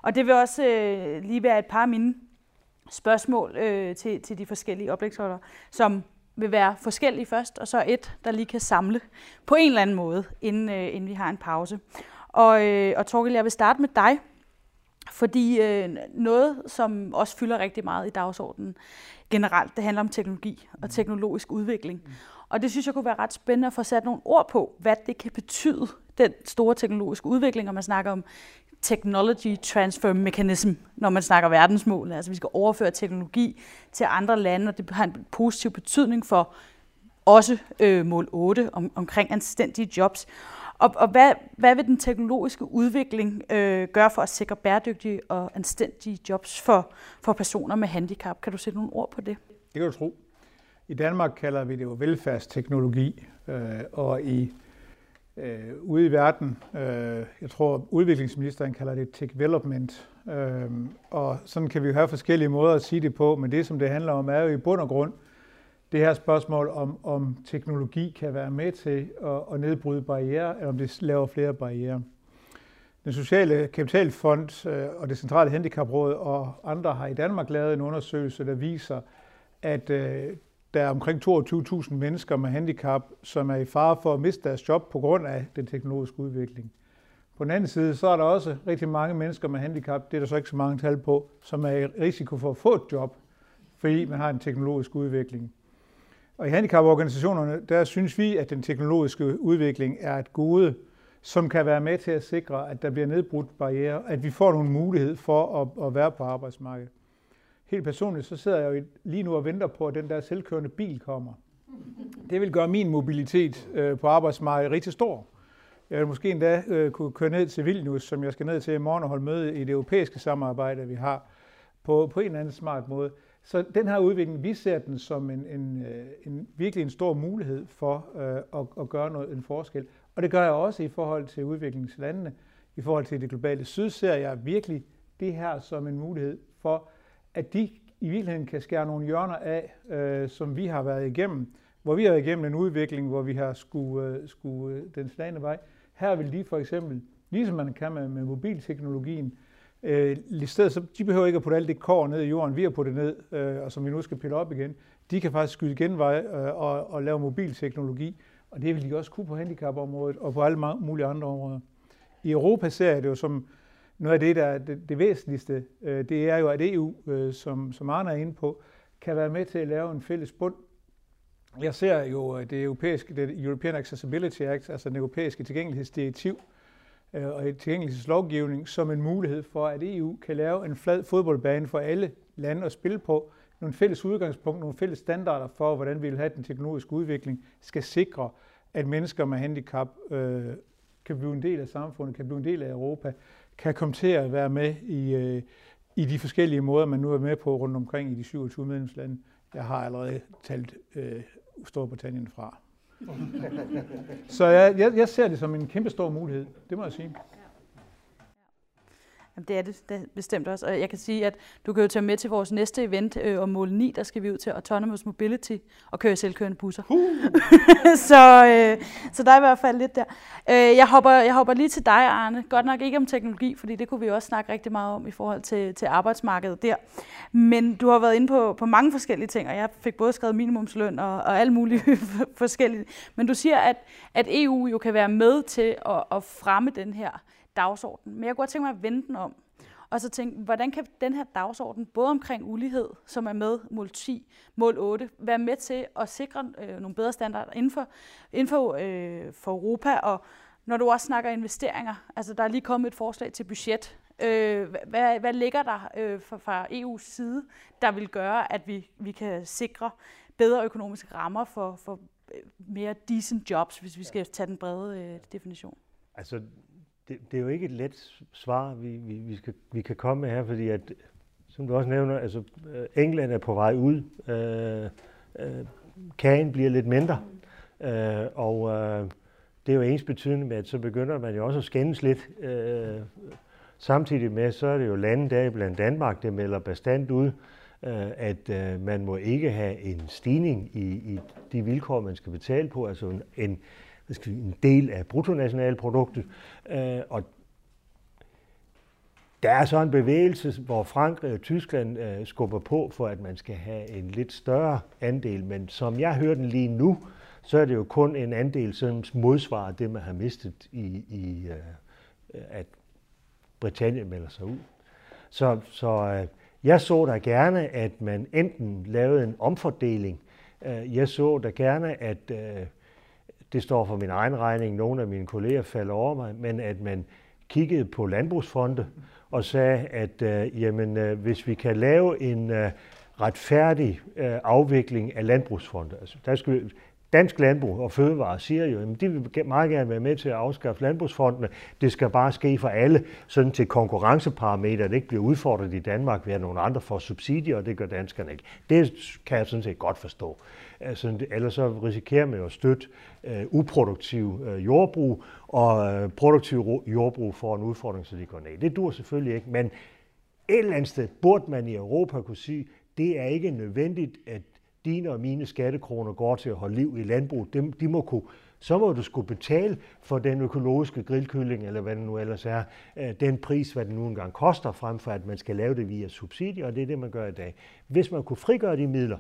Og det vil også øh, lige være et par af mine spørgsmål øh, til, til de forskellige oplægsholdere, som vil være forskellige først, og så et, der lige kan samle på en eller anden måde, inden, øh, inden vi har en pause. Og, øh, og Torkild, jeg vil starte med dig, fordi øh, noget, som også fylder rigtig meget i dagsordenen generelt, det handler om teknologi og teknologisk udvikling. Og det synes jeg kunne være ret spændende at få sat nogle ord på, hvad det kan betyde, den store teknologiske udvikling, og man snakker om technology transfer mechanism, når man snakker verdensmål. Altså vi skal overføre teknologi til andre lande, og det har en positiv betydning for også øh, mål otte om, omkring anstændige jobs. Og, og hvad, hvad vil den teknologiske udvikling øh, gøre for at sikre bæredygtige og anstændige jobs for, for personer med handicap? Kan du sætte nogle ord på det? Det kan du tro. I Danmark kalder vi det jo velfærdsteknologi, øh, og i, øh, ude i verden, øh, jeg tror udviklingsministeren kalder det tech development, øh, og sådan kan vi jo have forskellige måder at sige det på, men det som det handler om er jo i bund og grund det her spørgsmål om, om teknologi kan være med til at, at nedbryde barrierer, eller om det laver flere barrierer. Den Sociale Kapitalfond øh, og det Centrale Handicapråd og andre har i Danmark lavet en undersøgelse, der viser, at øh, der er omkring toogtyve tusind mennesker med handicap, som er i fare for at miste deres job på grund af den teknologiske udvikling. På den anden side, så er der også rigtig mange mennesker med handicap, det er der så ikke så mange tal på, som er i risiko for at få et job, fordi man har en teknologisk udvikling. Og i handicaporganisationerne, der synes vi, at den teknologiske udvikling er et gode, som kan være med til at sikre, at der bliver nedbrudt barrierer, at vi får nogle mulighed for at, at være på arbejdsmarkedet. Helt personligt, så sidder jeg jo lige nu og venter på, at den der selvkørende bil kommer. Det vil gøre min mobilitet øh, på arbejdsmarkedet rigtig stor. Jeg vil måske endda øh, kunne køre ned til Vilnius, som jeg skal ned til i morgen og holde møde i det europæiske samarbejde, vi har, på, på en eller anden smart måde. Så den her udvikling, vi ser den som en, en, en virkelig en stor mulighed for øh, at, at gøre noget, en forskel. Og det gør jeg også i forhold til udviklingslandene. I forhold til det globale syd ser jeg virkelig det her som en mulighed for, at de i virkeligheden kan skære nogle hjørner af, øh, som vi har været igennem. Hvor vi har været igennem en udvikling, hvor vi har skulle, øh, skulle øh, den slagne vej. Her vil de for eksempel, ligesom man kan med, med mobilteknologien, Øh, stedet, så de behøver ikke at putte alt det kår ned i jorden, vi har puttet ned, øh, og som vi nu skal pille op igen. De kan faktisk skyde genvej øh, og, og lave mobilteknologi, og det vil de også kunne på handicapområdet og på alle mulige andre områder. I Europa ser jeg det jo som noget af det, der er det, det væsentligste. Øh, det er jo, at E U, øh, som, som Arne er inde på, kan være med til at lave en fælles bund. Jeg ser jo det europæiske, det European Accessibility Act, altså den europæiske tilgængelighedsdirektiv, og tilgængelighedslovgivning som en mulighed for, at E U kan lave en flad fodboldbane for alle lande at spille på. Nogle fælles udgangspunkter, nogle fælles standarder for, hvordan vi vil have den teknologiske udvikling, skal sikre, at mennesker med handicap øh, kan blive en del af samfundet, kan blive en del af Europa, kan komme til at være med i, øh, i de forskellige måder, man nu er med på rundt omkring i de syvogtyve medlemslande. Jeg har allerede talt øh, Storbritannien fra. Så jeg, jeg, jeg ser det som en kæmpe stor mulighed, det må jeg sige. Jamen, det er det, det er bestemt også, og jeg kan sige, at du kan jo tage med til vores næste event øh, om mål ni, der skal vi ud til Autonomous Mobility og køre selvkørende busser. Uh. så, øh, så der er i hvert fald lidt der. Øh, jeg, hopper, jeg hopper lige til dig, Arne. Godt nok ikke om teknologi, fordi det kunne vi også snakke rigtig meget om i forhold til, til arbejdsmarkedet der. Men du har været inde på, på mange forskellige ting, og jeg fik både skrevet minimumsløn og, og alt muligt forskellige. Men du siger, at, at E U jo kan være med til at, at fremme den her dagsorden. Men jeg kunne godt tænke mig at vende den om, og så tænke, hvordan kan den her dagsorden, både omkring ulighed, som er med mål ti, mål otte, være med til at sikre øh, nogle bedre standarder inden for, inden for, øh, for Europa, og når du også snakker investeringer, altså der er lige kommet et forslag til budget, øh, hvad, hvad ligger der øh, fra, fra E U's side, der vil gøre, at vi, vi kan sikre bedre økonomiske rammer for, for mere decent jobs, hvis vi skal tage den brede øh, definition? Altså Det, det er jo ikke et let svar, vi, vi, vi, skal, vi kan komme med her, fordi at, som du også nævner, altså England er på vej ud. Øh, øh, kagen bliver lidt mindre, øh, og øh, det er jo ens betydende med, at så begynder man jo også at skændes lidt. Øh, samtidig med, så er det jo lande der, blandt Danmark, der melder bestandt ud, øh, at øh, man må ikke have en stigning i, i de vilkår, man skal betale på, altså en, en en del af bruttonationalproduktet, øh, og der er så en bevægelse, hvor Frankrig og Tyskland øh, skubber på for, at man skal have en lidt større andel, men som jeg hører den lige nu, så er det jo kun en andel, som modsvarer det, man har mistet i, i øh, at Britannien melder sig ud. Så, så øh, jeg så da gerne, at man enten lavede en omfordeling, øh, jeg så da gerne, at øh, det står for min egen regning, nogle af mine kolleger falder over mig, men at man kiggede på landbrugsfonde og sagde, at øh, jamen, øh, hvis vi kan lave en øh, retfærdig øh, afvikling af landbrugsfonde. Altså, der skal vi, Dansk Landbrug og Fødevare siger jo, at de vil meget gerne være med til at afskaffe landbrugsfondene. Det skal bare ske for alle, sådan til konkurrenceparameteret ikke bliver udfordret i Danmark ved, at nogle andre får subsidier, og det gør danskerne ikke. Det kan jeg sådan set godt forstå. Altså, ellers så risikerer man jo at støtte øh, uproduktiv øh, jordbrug, og øh, produktiv jordbrug får en udfordring, så de går ned. Det dur selvfølgelig ikke, men et eller andet sted burde man i Europa kunne sige, det er ikke nødvendigt, at dine og mine skattekroner går til at holde liv i landbrug. De, de må kunne, så må du skulle betale for den økologiske grillkylling, eller hvad det nu ellers er, øh, den pris, hvad den nu engang koster, frem for at man skal lave det via subsidier, og det er det, man gør i dag. Hvis man kunne frigøre de midler,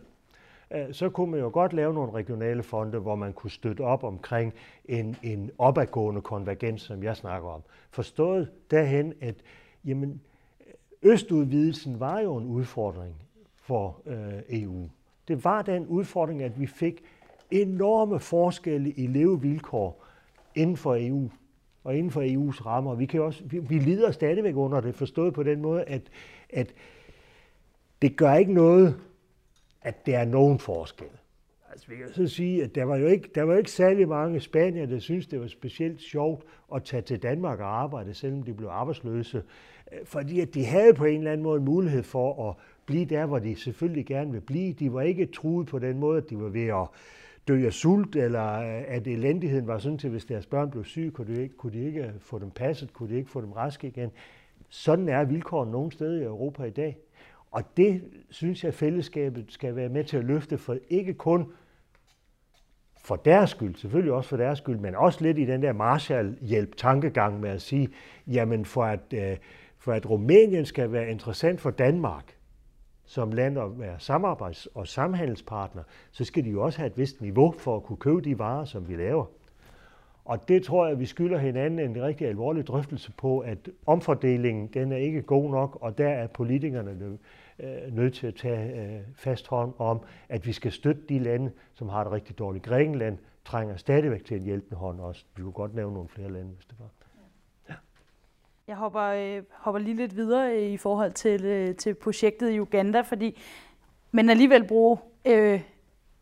så kunne man jo godt lave nogle regionale fonde, hvor man kunne støtte op omkring en, en opadgående konvergens, som jeg snakker om. Forstået derhen, at jamen, østudvidelsen var jo en udfordring for øh, E U. Det var den udfordring, at vi fik enorme forskelle i levevilkår inden for E U og inden for E U's rammer. Vi, kan også, vi, vi lider stadigvæk under det, forstået på den måde, at, at det gør ikke noget, at der er nogen forskel. Altså, vil jeg så sige, at der var jo ikke, der var ikke særlig mange spanier, der syntes, det var specielt sjovt at tage til Danmark og arbejde, selvom de blev arbejdsløse. Fordi at de havde på en eller anden måde en mulighed for at blive der, hvor de selvfølgelig gerne vil blive. De var ikke truet på den måde, at de var ved at dø af sult, eller at elendigheden var sådan til, hvis deres børn blev syge, kunne de ikke, kunne de ikke få dem passet, kunne de ikke få dem raske igen. Sådan er vilkårene nogle steder i Europa i dag. Og det synes jeg, fællesskabet skal være med til at løfte, for ikke kun for deres skyld, selvfølgelig også for deres skyld, men også lidt i den der Marshall-hjælp-tankegang med at sige, jamen for at, For at Rumænien skal være interessant for Danmark som land og være samarbejds- og samhandelspartner, så skal de jo også have et vist niveau for at kunne købe de varer, som vi laver. Og det tror jeg, vi skylder hinanden en rigtig alvorlig drøftelse på, at omfordelingen den er ikke god nok, og der er politikerne nødt til at tage fast hånd om, at vi skal støtte de lande, som har et rigtig dårligt. Grækenland trænger stadigvæk til en hjælpende hånd også. Vi kunne godt nævne nogle flere lande, hvis det var. Jeg hopper, øh, hopper lige lidt videre øh, i forhold til, øh, til projektet i Uganda, fordi man alligevel bruger øh,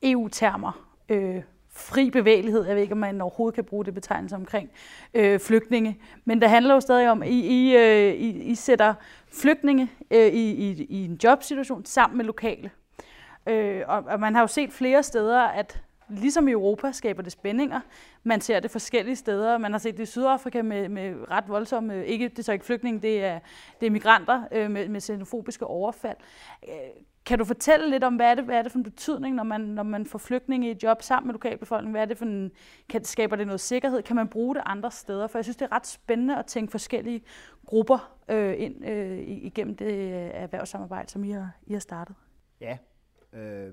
E U-termer. Øh, fri bevægelighed, jeg ved ikke, om man overhovedet kan bruge det betegnelse omkring øh, flygtninge. Men det handler jo stadig om, at I, I, øh, I, I sætter flygtninge øh, i, i, i en jobsituation sammen med lokale. Øh, og, og man har jo set flere steder, at ligesom i Europa skaber det spændinger. Man ser det forskellige steder. Man har set det i Sydafrika med, med ret voldsomme, ikke, det er så ikke flygtninge, det er, det er migranter øh, med, med xenofobiske overfald. Øh, kan du fortælle lidt om, hvad er det, hvad er det for en betydning, når man, når man får flygtninge i et job sammen med lokalbefolkningen? Hvad er det for en, kan, skaber det noget sikkerhed? Kan man bruge det andre steder? For jeg synes, det er ret spændende at tænke forskellige grupper øh, ind øh, igennem det erhvervssamarbejde, som I har, I har startet. Ja, øh.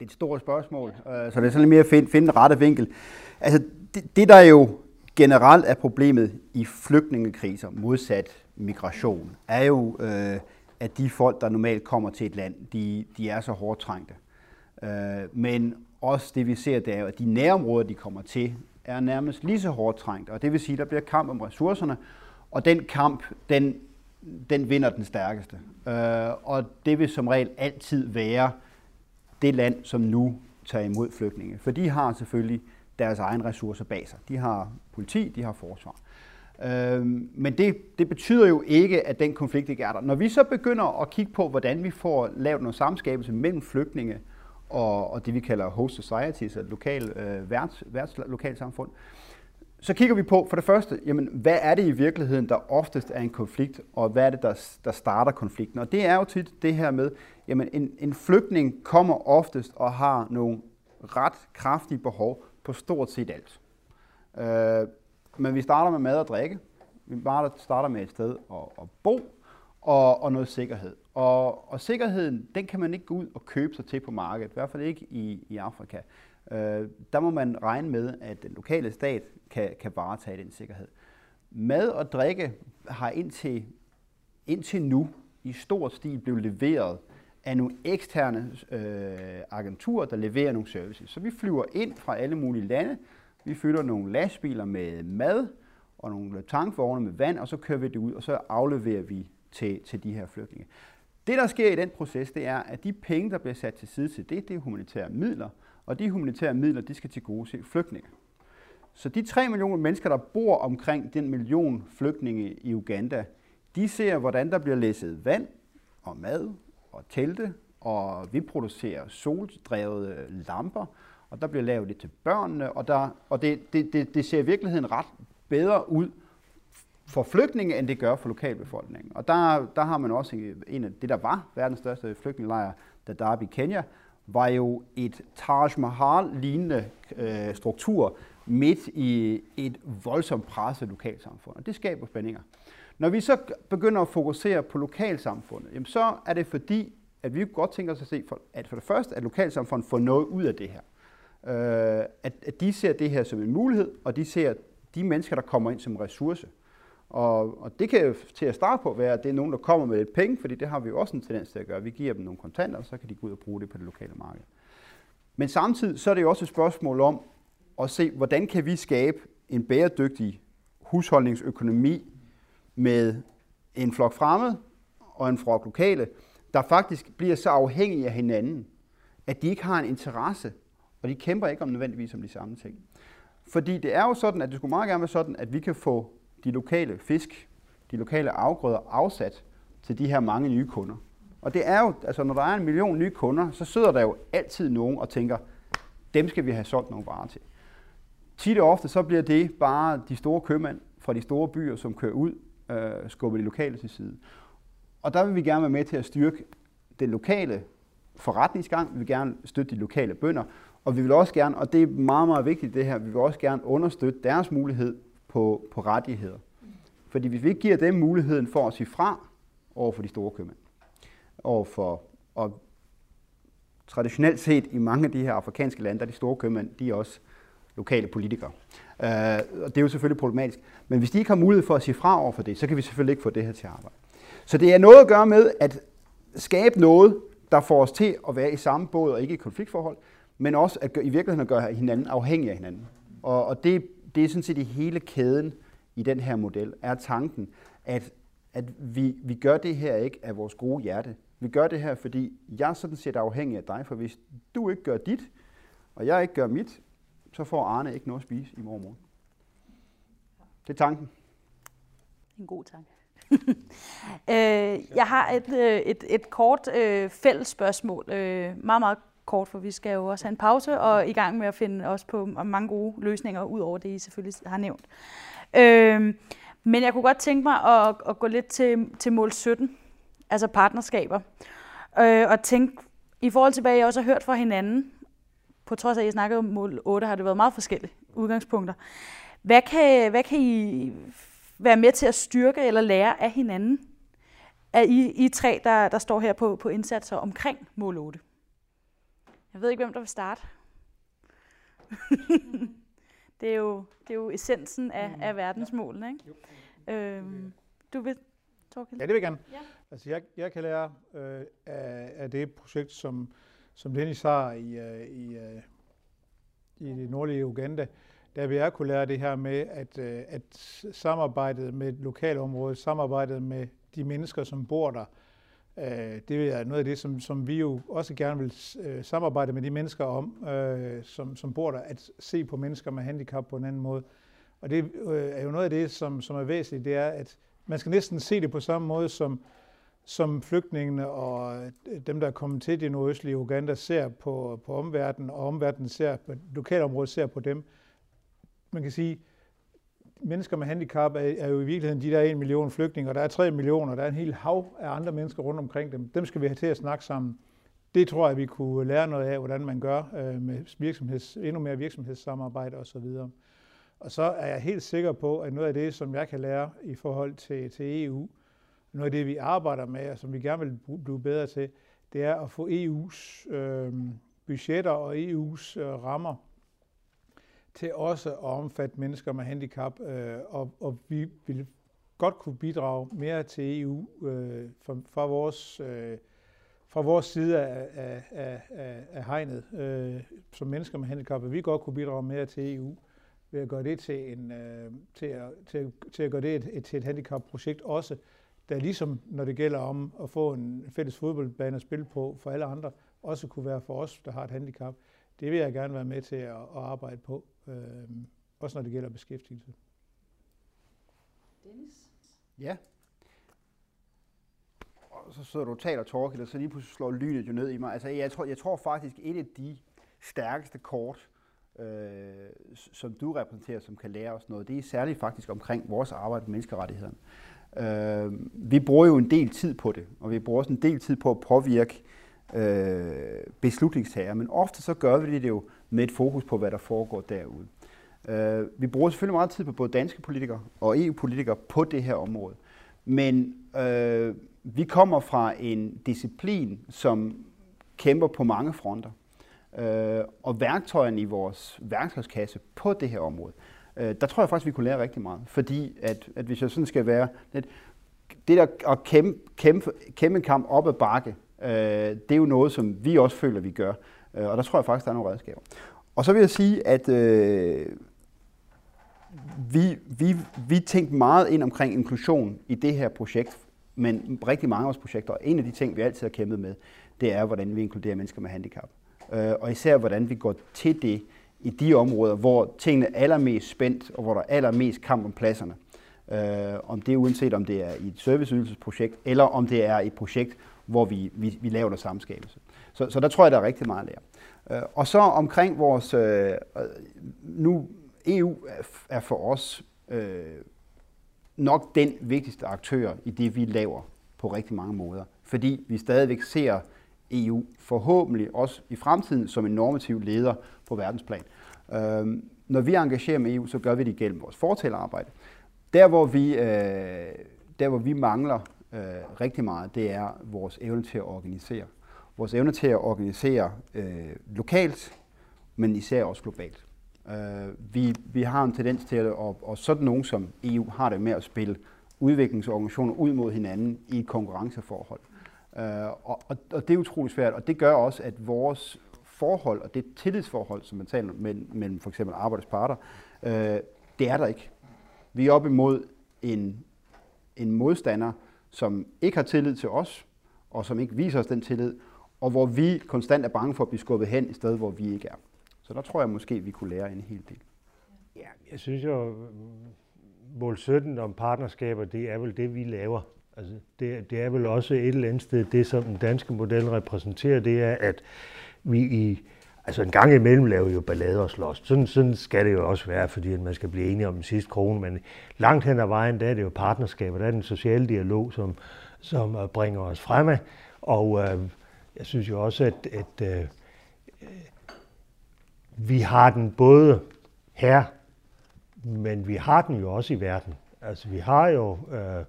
Det er et stort spørgsmål, så det er sådan mere at finde, finde den rette vinkel. Altså det, det, der jo generelt er problemet i flygtningekriser, modsat migration, er jo, øh, at de folk, der normalt kommer til et land, de, de er så hårdt trængte. Øh, men også det, vi ser, det er jo, at de nærområder, de kommer til, er nærmest lige så hårdt trængt. Og det vil sige, at der bliver kamp om ressourcerne, og den kamp, den, den vinder den stærkeste. Øh, og det vil som regel altid være det land, som nu tager imod flygtninge. For de har selvfølgelig deres egen ressourcer bag sig. De har politi, de har forsvar. Øhm, men det, det betyder jo ikke, at den konflikt ikke er der. Når vi så begynder at kigge på, hvordan vi får lavet noget samskabelse mellem flygtninge og, og det, vi kalder host societies, et lokal, øh, værts, værts, lokalsamfund, så kigger vi på, for det første, jamen, hvad er det i virkeligheden, der oftest er en konflikt, og hvad er det, der, der starter konflikten? Og det er jo tit det her med, jamen en, en flygtning kommer oftest og har nogle ret kraftige behov på stort set alt. Øh, men vi starter med mad og drikke, vi bare starter med et sted at, at bo, og, og noget sikkerhed. Og, og sikkerheden, den kan man ikke gå ud og købe sig til på markedet, i hvert fald ikke i, i Afrika. Øh, der må man regne med, at den lokale stat kan, kan varetage den sikkerhed. Mad og drikke har indtil, indtil nu i stor stil blevet leveret af nogle eksterne øh, agenturer, der leverer nogle services. Så vi flyver ind fra alle mulige lande, vi fylder nogle lastbiler med mad og nogle tankvogne med vand, og så kører vi det ud, og så afleverer vi til, til de her flygtninge. Det, der sker i den proces, det er, at de penge, der bliver sat til side til det, det er humanitære midler, og de humanitære midler, de skal tilgodese flygtninge. Så de tre millioner mennesker, der bor omkring den million flygtninge i Uganda, de ser, hvordan der bliver læsset vand og mad og telte, og vi producerer soldrevede lamper, og der bliver lavet lidt til børnene, og, der, og det, det, det, det ser i virkeligheden ret bedre ud for flygtninge, end det gør for lokalbefolkningen. Og der, der har man også en, en af det, der var verdens største flygtningelejr, Dadaab i Kenya, var jo et Taj Mahal-lignende øh, struktur midt i et voldsomt presset lokalsamfund, og det skaber spændinger. Når vi så begynder at fokusere på lokalsamfundet, jamen så er det fordi, at vi godt tænker os at se, at for det første, at lokalsamfundet får noget ud af det her. Øh, at, at de ser det her som en mulighed, og de ser de mennesker, der kommer ind som ressource. Og, og det kan jo til at starte på være, at det er nogen, der kommer med lidt penge, fordi det har vi jo også en tendens til at gøre. Vi giver dem nogle kontanter, og så kan de gå ud og bruge det på det lokale marked. Men samtidig så er det jo også et spørgsmål om at se, hvordan kan vi skabe en bæredygtig husholdningsøkonomi med en flok fremmede og en flok lokale, der faktisk bliver så afhængige af hinanden, at de ikke har en interesse, og de kæmper ikke om nødvendigvis om de samme ting. Fordi det er jo sådan, at det skulle meget gerne være sådan, at vi kan få de lokale fisk, de lokale afgrøder afsat til de her mange nye kunder. Og det er jo, altså når der er en million nye kunder, så sidder der jo altid nogen og tænker, dem skal vi have solgt nogle varer til. Tit og ofte så bliver det bare de store købmænd fra de store byer, som kører ud, øh, skubber de lokale til side. Og der vil vi gerne være med til at styrke den lokale forretningsgang, vi vil gerne støtte de lokale bønder, og vi vil også gerne, og det er meget, meget vigtigt det her, vi vil også gerne understøtte deres mulighed på, på rettigheder. Fordi hvis vi ikke giver dem muligheden for at sige fra over for de store købmænd, over for, og traditionelt set i mange af de her afrikanske lande, der de store købmænd, de er også lokale politikere. Øh, og det er jo selvfølgelig problematisk. Men hvis de ikke har mulighed for at sige fra over for det, så kan vi selvfølgelig ikke få det her til at arbejde. Så det er noget at gøre med at skabe noget, der får os til at være i samme båd og ikke i konfliktforhold, men også at gøre, i virkeligheden at gøre hinanden afhængige af hinanden. Og, og det, det er sådan set i hele kæden i den her model, er tanken, at, at vi, vi gør det her ikke af vores gode hjerte. Vi gør det her, fordi jeg sådan set er afhængig af dig, for hvis du ikke gør dit, og jeg ikke gør mit, så får Arne ikke noget at spise i morgen. Det er tanken. En god tanke. øh, jeg har et, et, et kort øh, fælles spørgsmål. Øh, meget, meget kort, for vi skal jo også have en pause og i gang med at finde også på mange gode løsninger, ud over det, I selvfølgelig har nævnt. Øh, men jeg kunne godt tænke mig at, at gå lidt til, til mål sytten, altså partnerskaber, øh, og tænke i forhold til, hvad jeg også har hørt fra hinanden, på trods af, at I snakkede om mål otte, har det været meget forskellige udgangspunkter. Hvad kan, hvad kan I være med til at styrke eller lære af hinanden, af I, I tre, der, der står her på, på indsatser omkring mål otte? Jeg ved ikke, hvem der vil starte. det, er jo, det er jo essensen af, af verdensmålene, ikke? Øhm, du vil, Torkild? Ja, det vil jeg gerne. Ja. Altså, jeg, jeg kan lære øh, af, af det projekt, som, som Dennis har i, øh, i, øh, i det nordlige Uganda. Der vil jeg kunne lære det her med, at, øh, at samarbejdet med lokalområdet, samarbejdet med de mennesker, som bor der, det er noget af det, som, som vi jo også gerne vil samarbejde med de mennesker om, øh, som, som bor der, at se på mennesker med handicap på en anden måde. Og det øh, er jo noget af det, som, som er væsentligt, det er, at man skal næsten se det på samme måde, som, som flygtningene og dem, der er kommet til det nordøstlige Uganda, ser på, på omverdenen, og omverdenen ser på lokalområdet, ser på dem. Man kan sige, mennesker med handicap er jo i virkeligheden de der en million flygtninge, og der er tre millioner, der er en hel hav af andre mennesker rundt omkring dem. Dem skal vi have til at snakke sammen. Det tror jeg, vi kunne lære noget af, hvordan man gør med virksomheds, endnu mere virksomhedssamarbejde osv. Og så er jeg helt sikker på, at noget af det, som jeg kan lære i forhold til, til E U, noget af det, vi arbejder med, og som vi gerne vil blive bedre til, det er at få E U's øh, budgetter og E U's øh, rammer til også at omfatte mennesker med handicap, øh, og, og vi vil godt kunne bidrage mere til E U øh, fra, fra, vores, øh, fra vores side af, af, af, af hegnet. Øh, som mennesker med handicap vil vi godt kunne bidrage mere til E U ved at gøre det til, en, øh, til, at, til, at, til at gøre det et, et, til et handicapprojekt også, der ligesom når det gælder om at få en fælles fodboldbane at spille på for alle andre, også kunne være for os, der har et handicap. Det vil jeg gerne være med til at, at arbejde på. Øh, også når det gælder beskæftigelse. Dennis? Ja. Og så sidder du og taler, Torkild, og så lige pludselig slår lynet jo ned i mig. Altså, jeg tror, jeg tror faktisk, et af de stærkeste kort, øh, som du repræsenterer, som kan lære os noget, det er særligt faktisk omkring vores arbejde med menneskerettighederne. Øh, vi bruger jo en del tid på det, og vi bruger også en del tid på at påvirke øh, beslutningstagere, men ofte så gør vi det jo med et fokus på, hvad der foregår derude. Uh, vi bruger selvfølgelig meget tid på både danske politikere og E U-politikere på det her område, men uh, vi kommer fra en disciplin, som kæmper på mange fronter, uh, og værktøjerne i vores værktøjskasse på det her område, uh, der tror jeg faktisk, vi kunne lære rigtig meget, fordi at, at hvis jeg sådan skal være lidt, det der at kæmpe, kæmpe, kæmpe en kamp op ad bakke, uh, det er jo noget, som vi også føler, vi gør. Og der tror jeg faktisk, der er nogle redskaber. Og så vil jeg sige, at øh, vi, vi, vi tænkte meget ind omkring inklusion i det her projekt, men rigtig mange af vores projekter, og en af de ting, vi altid har kæmpet med, det er, hvordan vi inkluderer mennesker med handicap. Øh, og især, hvordan vi går til det i de områder, hvor tingene er allermest spændt, og hvor der er allermest kamp om pladserne. Øh, om det er uanset, om det er i et serviceydelsesprojekt, eller om det er et projekt, hvor vi, vi, vi laver noget samskabelse. Så, så der tror jeg, der er rigtig meget at lære. Og så omkring vores... Øh, nu, E U er for os øh, nok den vigtigste aktør i det, vi laver på rigtig mange måder. Fordi vi stadigvæk ser E U forhåbentlig også i fremtiden som en normativ leder på verdensplan. Øh, når vi engagerer med E U, så gør vi det igennem vores fortalerarbejde. Der hvor vi, øh, der, hvor vi mangler øh, rigtig meget, det er vores evne til at organisere. Vores evne til at organisere øh, lokalt, men især også globalt. Øh, vi, vi har en tendens til, at og, og sådan nogen som E U har det med at spille udviklingsorganisationer ud mod hinanden i et konkurrenceforhold. Øh, og, og, og det er utroligt svært, og det gør også, at vores forhold og det tillidsforhold, som man taler mellem, mellem for eksempel arbejdsparter, øh, det er der ikke. Vi er op imod en, en modstander, som ikke har tillid til os, og som ikke viser os den tillid, og hvor vi konstant er bange for at blive skubbet hen et sted, hvor vi ikke er. Så der tror jeg måske, vi kunne lære en hel del. Ja, jeg synes jo, mål sytten om partnerskaber, det er vel det, vi laver. Altså, det, det er vel også et eller andet sted, det som den danske model repræsenterer, det er, at vi i... Altså en gang imellem laver jo ballader og slås. Sådan, sådan skal det jo også være, fordi man skal blive enige om den sidste krone. Men langt hen ad vejen, der er det jo partnerskaber, der er den sociale dialog, som, som bringer os fremme. Og øh, jeg synes jo også, at, at øh, vi har den både her, men vi har den jo også i verden. Altså vi har jo, øh,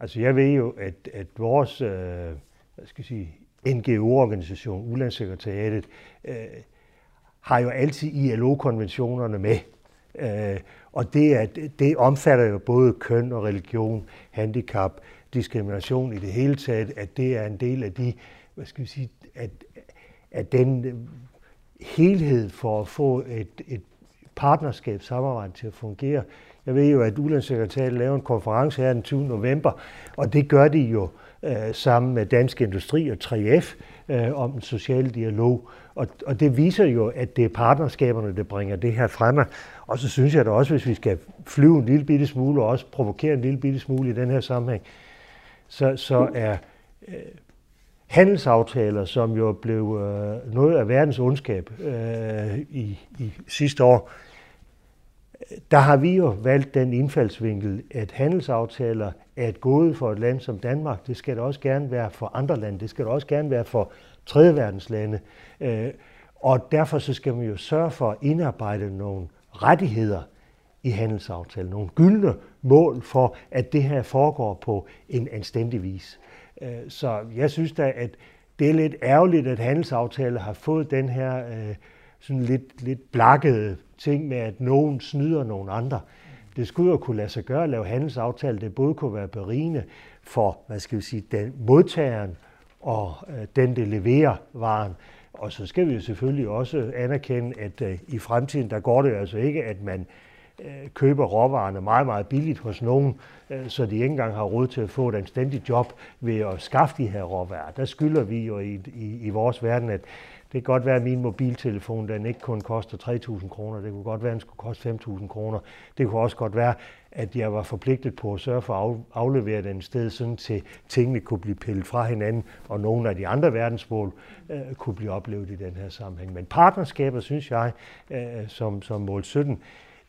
altså jeg ved jo, at, at vores, øh, hvad skal jeg sige, N G O-organisation, Ulandssekretariatet, øh, har jo altid I L O-konventionerne med. Øh, og det, er, det omfatter jo både køn og religion, handicap, diskrimination i det hele taget, at det er en del af de, hvad skal vi sige, at, at den helhed for at få et, et partnerskab, samarbejde til at fungere. Jeg ved jo, at Ulandssekretariatet laver en konference her den tyvende november, og det gør de jo sammen med Dansk Industri og tre F øh, om den sociale dialog. Og, og det viser jo, at det er partnerskaberne, der bringer det her fremme. Og så synes jeg da også, hvis vi skal flyve en lille bitte smule og også provokere en lille bitte smule i den her sammenhæng, så, så er øh, handelsaftaler, som jo blev øh, noget af verdens ondskab øh, i, i sidste år, der har vi jo valgt den indfaldsvinkel, at handelsaftaler er et gode for et land som Danmark. Det skal det også gerne være for andre lande. Det skal det også gerne være for tredje verdens lande. Og derfor så skal man jo sørge for at indarbejde nogle rettigheder i handelsaftalen. Nogle gyldne mål for, at det her foregår på en anstændig vis. Så jeg synes da, at det er lidt ærgerligt, at handelsaftaler har fået den her sådan lidt, lidt blakkede ting med, at nogen snyder nogen andre. Det skulle jo kunne lade sig gøre at lave handelsaftaler, det både kunne være berigende for, hvad skal vi sige, den modtageren og øh, den, der leverer varen. Og så skal vi jo selvfølgelig også anerkende, at øh, i fremtiden, der går det altså ikke, at man øh, køber råvarerne meget, meget billigt hos nogen, øh, så de ikke engang har råd til at få et anstændigt job ved at skaffe de her råvarer. Der skylder vi jo i, i, i vores verden, at det kan godt være, at min mobiltelefon den ikke kun koster tre tusind kroner. Det kunne godt være, at den skulle koste fem tusind kroner. Det kunne også godt være, at jeg var forpligtet på at sørge for at aflevere den et sted, sådan til tingene kunne blive pillet fra hinanden, og nogle af de andre verdensmål øh, kunne blive oplevet i den her sammenhæng. Men partnerskaber, synes jeg, øh, som, som mål sytten,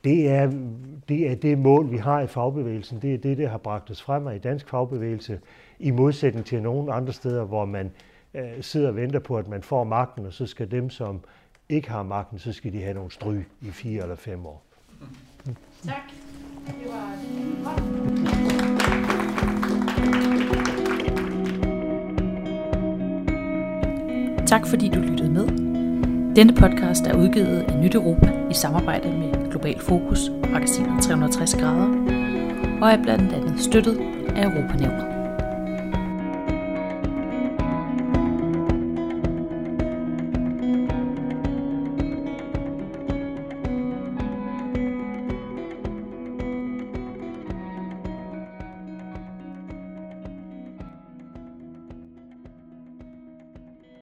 det er, det er det mål, vi har i fagbevægelsen. Det er det, der har bragt os fremme i dansk fagbevægelse, i modsætning til nogle andre steder, hvor man sidder og venter på, at man får magten, og så skal dem, som ikke har magten, så skal de have nogle stryg i fire eller fem år. Tak. Det var det. Tak fordi du lyttede med. Denne podcast er udgivet af Nyt Europa i samarbejde med Global Fokus, Magasinet tre hundrede og tres grader, og er blandt andet støttet af Europa-nævnet.